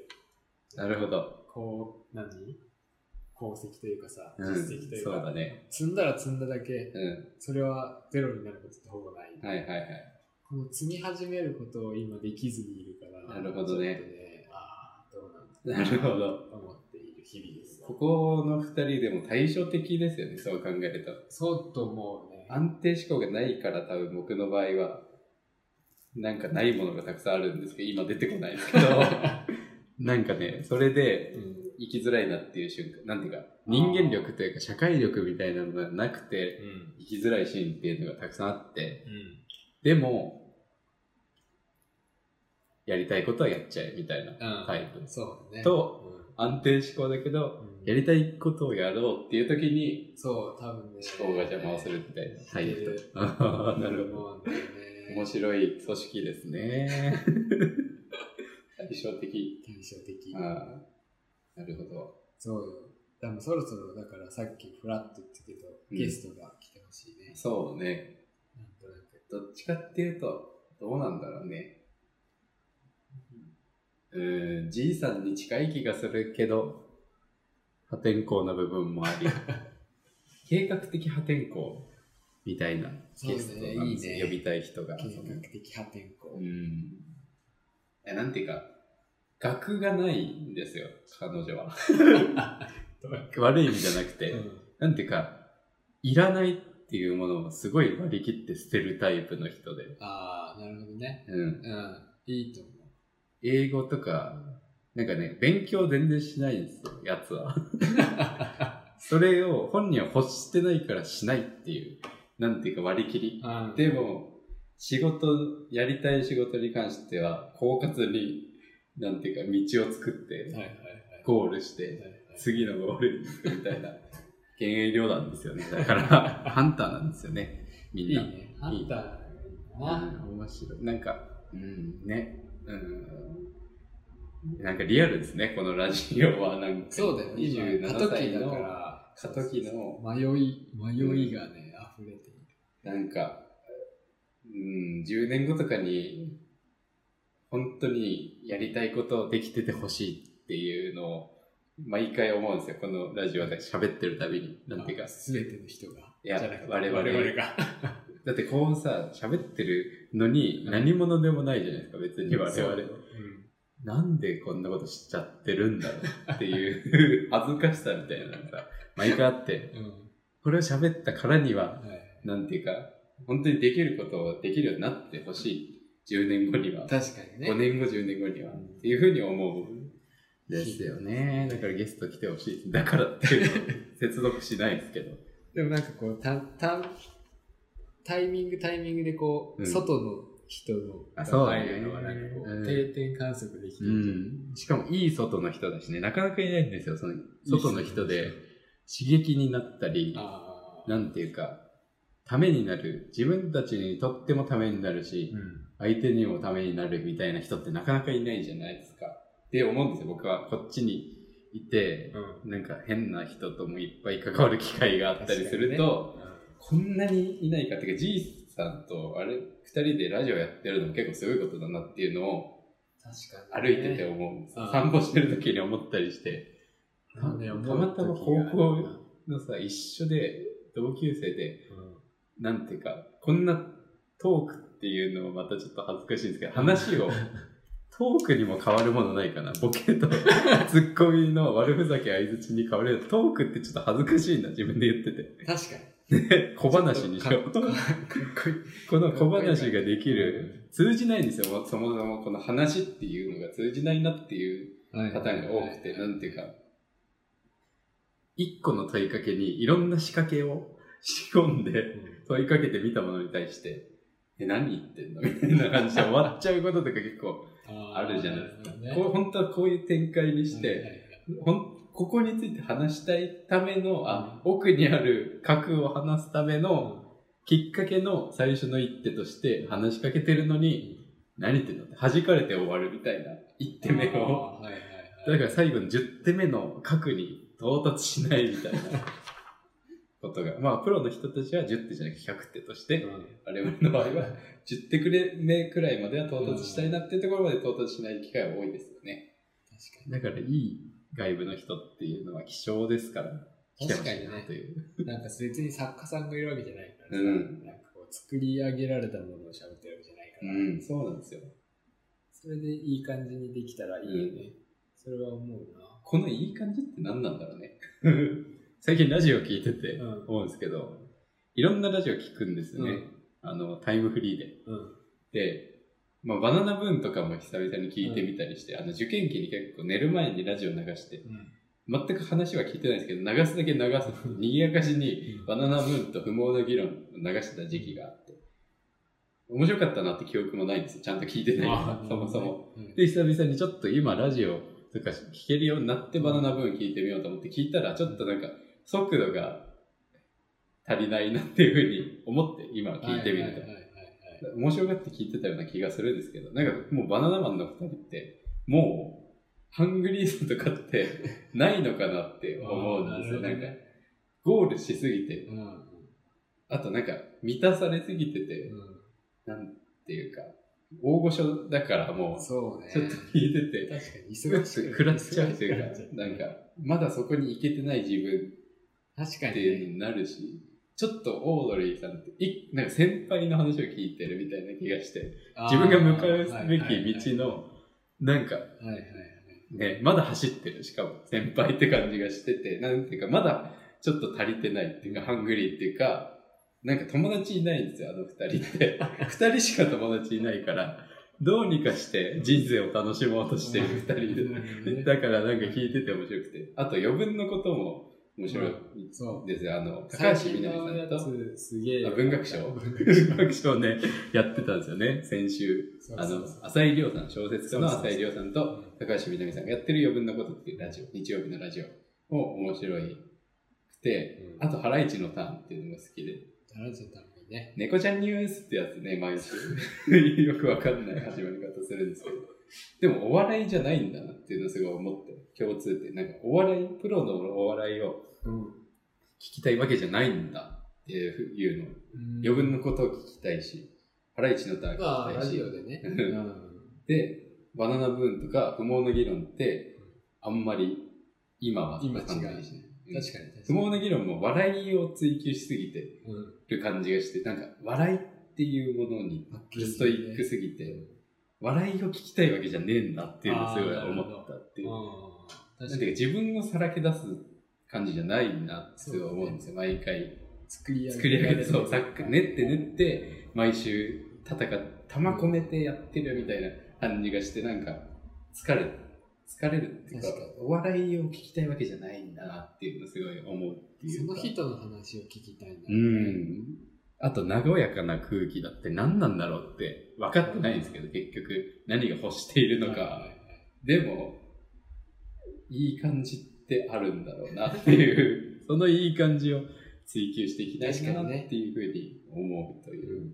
なるほど。こう、功績というかさ、実績というか、そうだね、積んだら積んだだけ、うん、それはゼロになることってほぼない。はいはいはい。この積み始めることを今できずにいるから、なるほどね。ああ、どうなんだろうなと思っている日々ですね。ここの2人でも対照的ですよね、そう考えると。そうと思うね。安定思考がないから多分僕の場合は、なんかないものがたくさんあるんですけど、今出てこないですけど、なんかね、それで生きづらいなっていう瞬間、なんていうか、人間力というか社会力みたいなのがなくて、生きづらいシーンっていうのがたくさんあって、でも、やりたいことはやっちゃえみたいなタイプ、うん、そうね、と、うん、安定思考だけど、うん、やりたいことをやろうっていう時にそう多分、ね、思考が邪魔をするみたいなタイプと、なるほど、面白い組織ですね。対照的、あ、なるほど。そうよ、でもそろそろだからさっきフラッと言ったけど、うん、ゲストが来てほしいね。そうね、なんとなくどっちかっていうとどうなんだろうね。じいさんに近い気がするけど破天荒な部分もあり計画的破天荒みたいなゲストなんです、ね、呼びたい人が計画的破天荒、なんていうか学がないんですよ彼女は。悪い意味じゃなくて、なんていうかいらないっていうものをすごい割り切って捨てるタイプの人で。ああ、なるほどね、うん、うん、いいと思う。英語とか、なんかね、勉強全然しないんですよ、やつは。それを本人は欲してないからしないっていう、なんていうか割り切り。でも、仕事、やりたい仕事に関しては、狡猾に、なんていうか道を作って、はいはいはい、ゴールして、はいはい、次のゴールに行くみたいな、幻影量なんですよね。だから、ハンターなんですよね、みんな。いいね、ハンター。面白い。なんか、うん、ね。なんかリアルですね、このラジオは。なんかそうだよね、27歳の過渡期の迷いがね、溢れている。なんか、10年後とかに本当にやりたいことをできててほしいっていうのを毎回思うんですよ、このラジオで喋ってるたびに。なんていうか全ての人が、いや我々がだってこうさ、喋ってるのに何者でもないじゃないですか、別に我々、なんでこんなことしちゃってるんだろうっていう恥ずかしさみたいなのが毎回あって、これを喋ったからには、なんていうか本当にできることをできるようになってほしい、10年後には。確かにね、5年後10年後にはっていうふうに思うですよね。だからゲスト来てほしい、だからっていう接続しないですけど、でもなんかこうタイミングでこう、外の人のそういうのはなんかこう、定点観測できてる、しかもいい外の人だしね、なかなかいないんですよ、その外の人で刺激になったり、なんていうかためになる、自分たちにとってもためになるし、相手にもためになるみたいな人ってなかなかいないじゃないですかって思うんですよ、僕は。こっちにいて、なんか変な人ともいっぱい関わる機会があったりすると、こんなにいないかっていうか、じいさんとあれ2人でラジオやってるの結構すごいことだなっていうのを、確かに、ね、歩いてて思うんです。散歩してる時に思ったりして、たまたま高校のさ、一緒で同級生で、なんていうかこんなトークっていうのもまたちょっと恥ずかしいんですけど、話をトークにも変わるものないかな。ボケとツッコミの悪ふざけ相槌に変わるトークってちょっと恥ずかしいんだ、自分で言ってて。確かに。小話にしよう。この小話ができる、通じないんですよ、そもそもこの話っていうのが通じないなっていうパターンが多くて、なんていうか、一個の問いかけにいろんな仕掛けを仕込んで、問いかけてみたものに対して、何言ってんのみたいな感じで終わっちゃうこととか結構あるじゃないですか。本当はこういう展開にして、ここについて話したいための、奥にある核を話すためのきっかけの最初の一手として話しかけてるのに、何言ってんのって弾かれて終わるみたいな一手目を、だから最後の10手目の核に到達しないみたいなことが、まあプロの人たちは10手じゃなくて100手として、我々の場合は10手目くらいまでは到達したいなっていうところまで到達しない機会は多いですよね。確かに。だからいい外部の人っていうのは希少ですから、来てほしいなという。確かにね。なんか別に作家さんがいるわけじゃないからさ、なんかこう作り上げられたものを喋ってるわけじゃないから、そうなんですよ。それでいい感じにできたらいいよね。それは思うな。このいい感じって何なんだろうね。最近ラジオ聞いてて思うんですけど、いろんなラジオ聞くんですよね、タイムフリーで、で、まあ、バナナブーンとかも久々に聞いてみたりして、受験期に結構寝る前にラジオ流して、全く話は聞いてないんですけど流すだけ流すにぎやかしにバナナブーンと不毛の議論を流してた時期があって、面白かったなって記憶もないんですよ、ちゃんと聞いてないからそもそも、で久々にちょっと今ラジオとか聞けるようになってバナナブーン聞いてみようと思って聞いたら、ちょっとなんか速度が足りないなっていうふうに思って今聞いてみると、面白がって聞いてたような気がするんですけど、なんかもうバナナマンの2人ってもうハングリーさとかってないのかなって思うんですよ。なんかゴールしすぎて、あとなんか満たされすぎてて、なんていうか大御所だからもうちょっと聞いてて忙しく食らっちゃうというか、なんかまだそこに行けてない自分っていうのになるし、ちょっとオードリーさんってなんか先輩の話を聞いてるみたいな気がして、自分が向かうべき道のなんかね、まだ走ってる、しかも先輩って感じがしてて、なんていうかまだちょっと足りてないっていうか、ハングリーっていうか、なんか友達いないんですよ、あの二人って二人しか友達いないから、どうにかして人生を楽しもうとしてる二人で、だからなんか聞いてて面白くて、あと余分のことも面白いですよ、高橋みなみさんと文学賞ねやってたんですよね、先週。浅井亮さん、小説家の浅井亮さんと高橋みなみさんがやってる余分なことっていうラジオ、日曜日のラジオも面白いくて、あとハライチのターンっていうのが好きで、ハライチのターンもいいね。猫ちゃんニュースってやつね、毎週よくわかんない始まり方するんですけど、でもお笑いじゃないんだなっていうのをすごい思って、共通点、なんかお笑い、プロのお笑いを聞きたいわけじゃないんだっていうの、余分なことを聞きたいし、ハライチのターン聞きたいし、ラジオでねで、バナナブーンとか不毛の議論ってあんまり今は今違う、確かに不毛の議論も笑いを追求しすぎてる感じがして、なんか笑いっていうものにストイックすぎて、笑いを聞きたいわけじゃねえんだっていうのをすごい思ったっていう、なんていうか自分をさらけ出す感じじゃないなって思うんですよ、毎回作り上げて、そう、練って練って毎週玉こねてやってるみたいな感じがして、なんか疲れるっていうか、お笑いを聞きたいわけじゃないんだなっていうのをすごい思うっていうか、その人の話を聞きたいんだ、あと、和やかな空気だって何なんだろうって分かってないんですけど、結局何が欲しているのか。でも、いい感じってあるんだろうなっていう、そのいい感じを追求していきたいかなっていうふうに思うという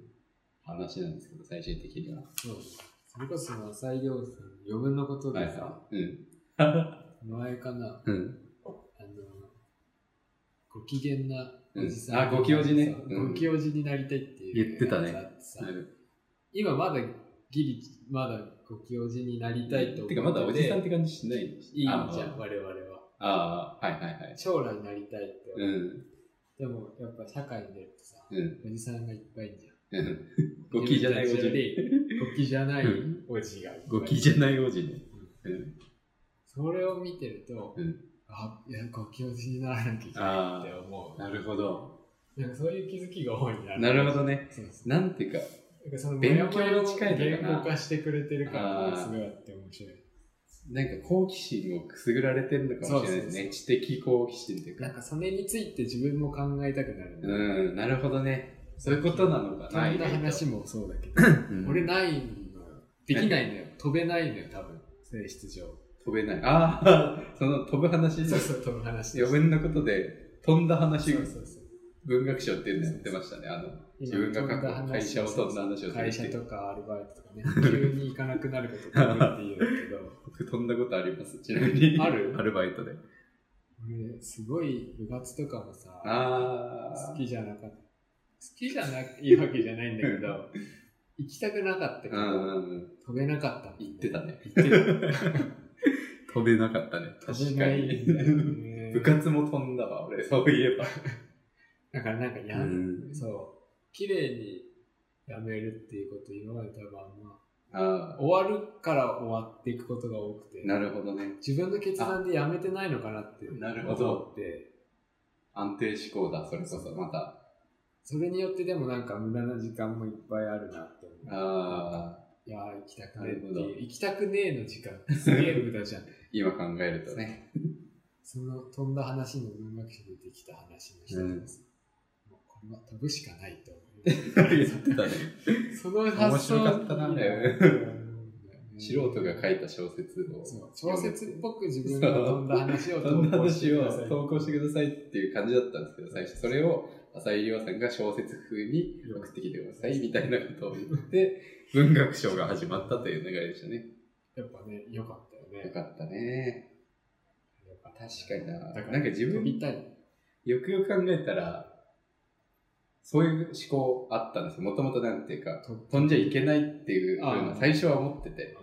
話なんですけど、最終的には。そうです。それこそ、浅井亮さん、余分なことでさ、前かな、ご機嫌な、ごきおじね、ごきおじになりたいって言ってたね。今まだごきおじになりたいと思って、てかまだおじさんって感じしない、いいじゃん我々は。ああ、はいはいはい。将来なりたいって思って。でもやっぱ社会に出るとさ、おじさんがいっぱいいるじゃん。ごきじゃないおじね。ごきじゃないおじがいっぱい。ごきじゃないおじね。それを見てると。いや、ごきおじにならなきゃいけないって思う。なるほど。なんかそういう気づきが多いんだ。なるほどね。なんていうか、勉強に近い言語化してくれてる感がすごいあって面白い。なんか好奇心をくすぐられてるのかもしれないですね。知的好奇心というか。なんかそれについて自分も考えたくなる。なるほどね。そういうことなのかな。飛んだ話もそうだけど、俺ないのよ。できないのよ。飛べないのよ、多分。性質上。飛べない。ああ、その飛ぶ話。そうそう、飛ぶ話。余分なことで飛んだ話。文学賞っていうのやってましたね。自分が書く会社を飛んだ話を。会社とかアルバイトとかね、急に行かなくなることって言うんだけど。僕飛んだことあります。ちなみに。ある？アルバイトで。俺、すごい部活とかもさ、好きじゃないわけじゃないんだけど、行きたくなかったけど、飛べなかった。行ってたね。飛べなかったね。確かに。部活も飛んだわ、俺。そういえば。だからなんかそう、綺麗にやめるっていうこと、今まで多分あんま終わるから終わっていくことが多くて、なるほどね、自分の決断でやめてないのかなって思って、安定志向だ、それこそまたそれによってでもなんか無駄な時間もいっぱいあるなって思う。ああ、いやー行きたくないっていう、行きたくねえの時間すげえ無駄じゃん今考えるとねその飛んだ話に文学者でできた話の人です、うん、もうこれは飛ぶしかないと思うその発想面白かったな、素人が書いた小説を、小説っぽく自分が飛んだ話を投稿してくださいっていう感じだったんですけど、最初それを浅井亮さんが小説風に送ってきてくださいみたいなことを言って文学賞が始まったという流れでしたね。やっぱね、良かったよね。良かったね。確かにな。なんか自分みたいよくよく考えたらそういう思考あったんですよ。もともとなんていうか、飛んじゃいけないっていうのを最初は思ってて、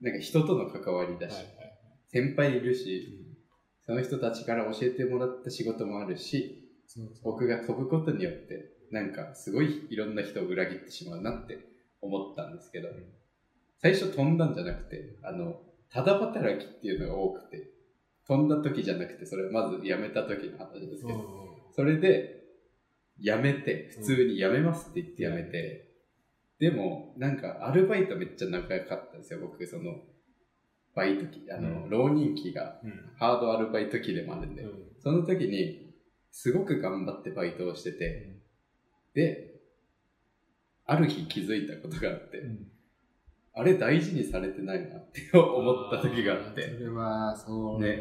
なんか人との関わりだし、はいはいはい、先輩いるし、うん、その人たちから教えてもらった仕事もあるし、そうそう、僕が飛ぶことによって、なんかすごいいろんな人を裏切ってしまうなって思ったんですけど、うん、最初飛んだんじゃなくて、ただ働きっていうのが多くて、飛んだ時じゃなくて、それはまず辞めた時の話ですけど、それで、辞めて、普通に辞めますって言って辞めて、うん、でもなんかアルバイトめっちゃ仲良かったんですよ。僕そのバイト期、浪人期がハードアルバイト期でもあるんで、うん、その時にすごく頑張ってバイトをしてて、うん、である日気づいたことがあって、うん、あれ大事にされてないなって思った時があって、それはそうね、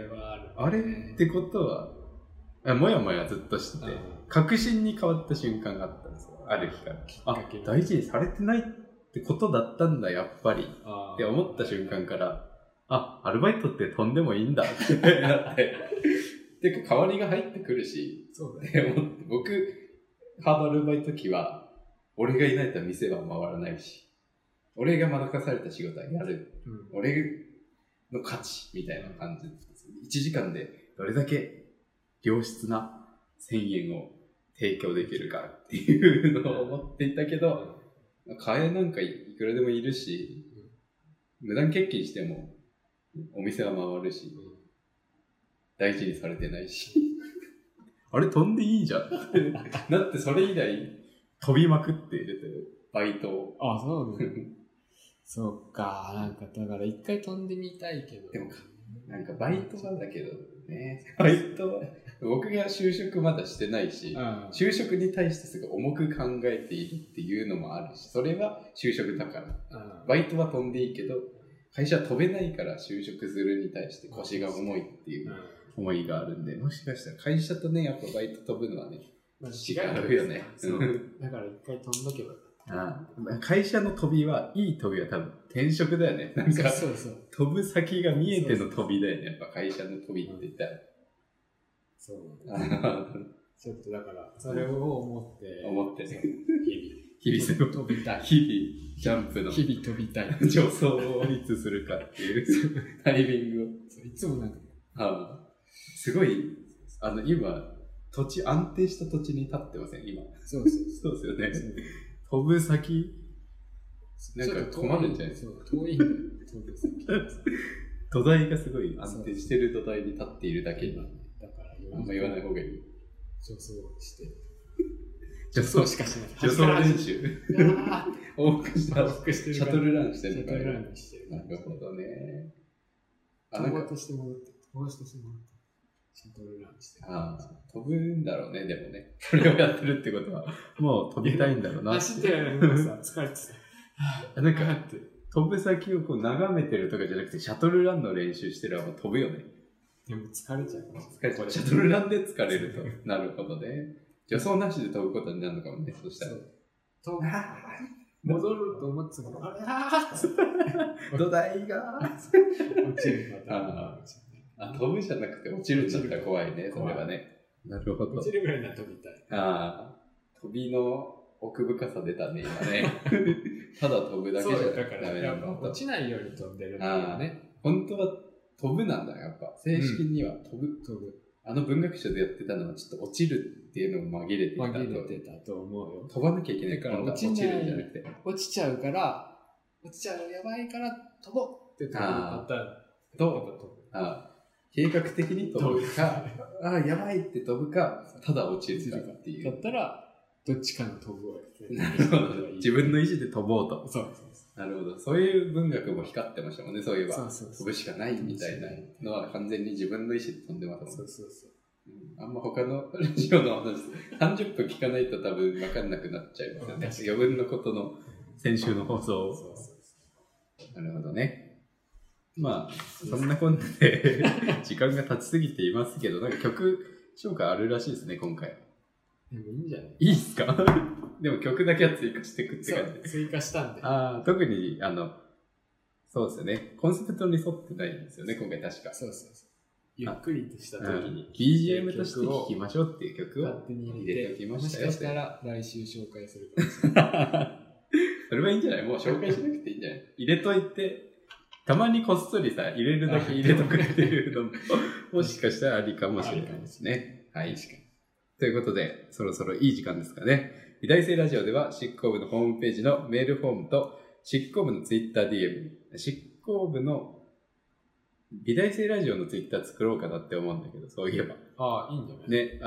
あれってことは。もやもやずっとしてて、確信に変わった瞬間があったんですよ、ある日から。あ、大事にされてないってことだったんだ、やっぱり。って思った瞬間から、あ、アルバイトって飛んでもいいんだってなって。てか、代わりが入ってくるし、そうだね、僕、ハードアルバイト期は、俺がいないと店は回らないし、俺が任された仕事はやる。うん、俺の価値みたいな感じです。1時間でどれだけ、良質な1000円を提供できるからっていうのを思っていたけど、替えなんかいくらでもいるし、無断欠勤してもお店は回るし、大事にされてないしあれ飛んでいいじゃんってなって、それ以来飛びまくっているというバイトを。ああ、そうねそうか、なんかだから一回飛んでみたいけど、でもなんかバイトなんだけどね、バイトは僕が就職まだしてないし、就職に対してすごい重く考えているっていうのもあるし、それは就職だから、バイトは飛んでいいけど会社は飛べないから就職するに対して腰が重いっていう思いがあるんで、もしかしたら会社とね、やっぱバイト飛ぶのはね、違うよねだから一回飛んどけば、会社の飛びはいい飛びは多分転職だよね。なんかそうそう、飛ぶ先が見えての飛びだよね。やっぱ会社の飛びって言ったら、そうちょっとだからそれを思って日々飛びたい、日々ジャンプの日々飛びたい上層をいつするかっていうタイミングをいつもなんか、すごい今土地、安定した土地に立ってません今。そうですよね。飛ぶ先、なんか困るんじゃないですか。遠いんだよ、飛ぶ先。土台がすごい安定してる土台に立っているだけに。だから、あんま言わない方がいい。助走して。助走しかしない。助走練習。往復してる。シャトルランしてるから。なるほどね。飛ぼうとして戻って、飛ばしてしまう。シャトルランしてる。飛ぶんだろうね、でもね。それをやってるってことは、もう飛びたいんだろうなって。走ってるのさ、疲れてた。なんか、飛ぶ先をこう眺めてるとかじゃなくて、シャトルランの練習してればもう飛ぶよね。でも疲れちゃう。シャトルランで疲れると。なるほどね。助走なしで飛ぶことになるのかもね、そしたら。飛ぶ。戻ると思っても、土台が落ちるパターンが落ちる。飛ぶじゃなくて落ちるちょっと怖いね、それはね。なるほど。落ちるぐらいなら飛びたい。飛びの奥深さ出たね、今ね。ただ飛ぶだけじゃダメなんだ。落ちないように飛んでるんだよね。本当は飛ぶなんだ、やっぱ。正式には飛ぶ。文学賞でやってたのは、ちょっと落ちるっていうのも紛れてたと思うよ。飛ばなきゃいけないから、落ちるんじゃなくて。落ちちゃうから、落ちちゃうやばいから飛ぼうって言ったらどう計画的に飛ぶかあやばいって飛ぶかただ落ちるかっていうだったらどっちかに飛ぶわけですね。自分の意思で飛ぼうと。そうです。なるほど。そういう文学も光ってましたもんね。そういえば飛ぶしかないみたいなのは完全に自分の意思で飛んでますもんね。そうそうそう。あんま他のラジオの話30分聞かないと多分分かんなくなっちゃいますよね。余分なことの先週の放送を。なるほどね。まあそんなこんなで時間が経ちすぎていますけど、なんか曲紹介あるらしいですね今回。でもいいんじゃない？いいっすか？でも曲だけは追加していくって感じ。追加したんで。ああ、特にそうですよね。コンセプトに沿ってないんですよね、今回確か。そうそうそう。ゆっくりとした時に BGM として聴きましょうっていう曲を勝手に入れておきましたよ。もしかしたら来週紹介するかもしれない。それはいいんじゃない？もう紹介しなくていいんじゃない？入れといて、たまにこっそりさ、入れるだけ入れとくっていうのももしかしたらありかもしれないですね。はい。ということで、そろそろいい時間ですかね。美大生ラジオでは、執行部のホームページのメールフォームと、執行部のツイッター DM、執行部の美大生ラジオのツイッター作ろうかなって思うんだけど、そういえば。ああ、いいんじゃない？ね、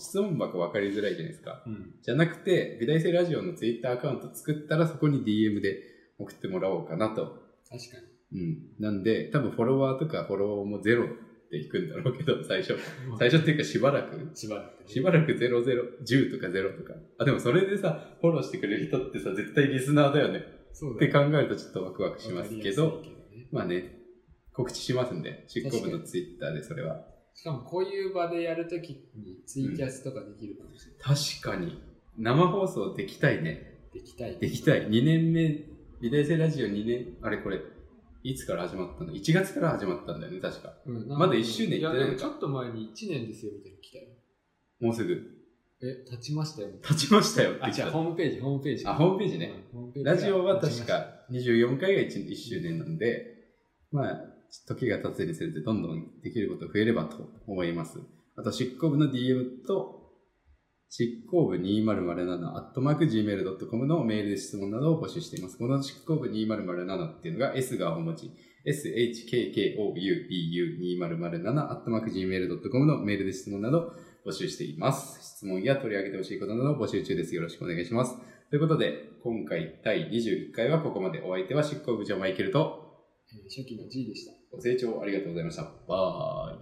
質問箱分かりづらいじゃないですか。うん、じゃなくて、美大生ラジオのツイッターアカウント作ったら、そこに DM で送ってもらおうかなと。確かに。うん。なんで、多分フォロワーとかフォローもゼロ。いくんだろうけど、最初っていうかしばらく0010とか0とか、あ、でもそれでさ、フォローしてくれる人ってさ、絶対リスナーだよね。そうだよって考えるとちょっとワクワクしますけど、まあね、告知しますんで、執行部のツイッターでそれは。しかもこういう場でやるときにツイキャスとかできるかもしれない。確かに生放送できたいね。できたい。2年目、美大生ラジオ2年、あれこれいつから始まったの？ 1 月から始まったんだよね、確か。うん、まだ1周年いってないのか。いや、ちょっと前に1年ですよ、みたいに来たよ。もうすぐ。経ちましたよって来た。あ、じゃあホームページ。あ、ホームページね。ラジオは確か24回が 1周年なんで、まあ、時が経つにつれてどんどんできること増えればと思います。あと、執行部の DM と、執行部 2007@gmail.com のメールで質問などを募集しています。この執行部2007っていうのが S が大文字 shkkoubu2007@gmail.com のメールで質問などを募集しています。質問や取り上げてほしいことなどを募集中です。よろしくお願いします。ということで、今回第21回はここまで。お相手は執行部長マイケルと初期の G でした。ご清聴ありがとうございました。バイ。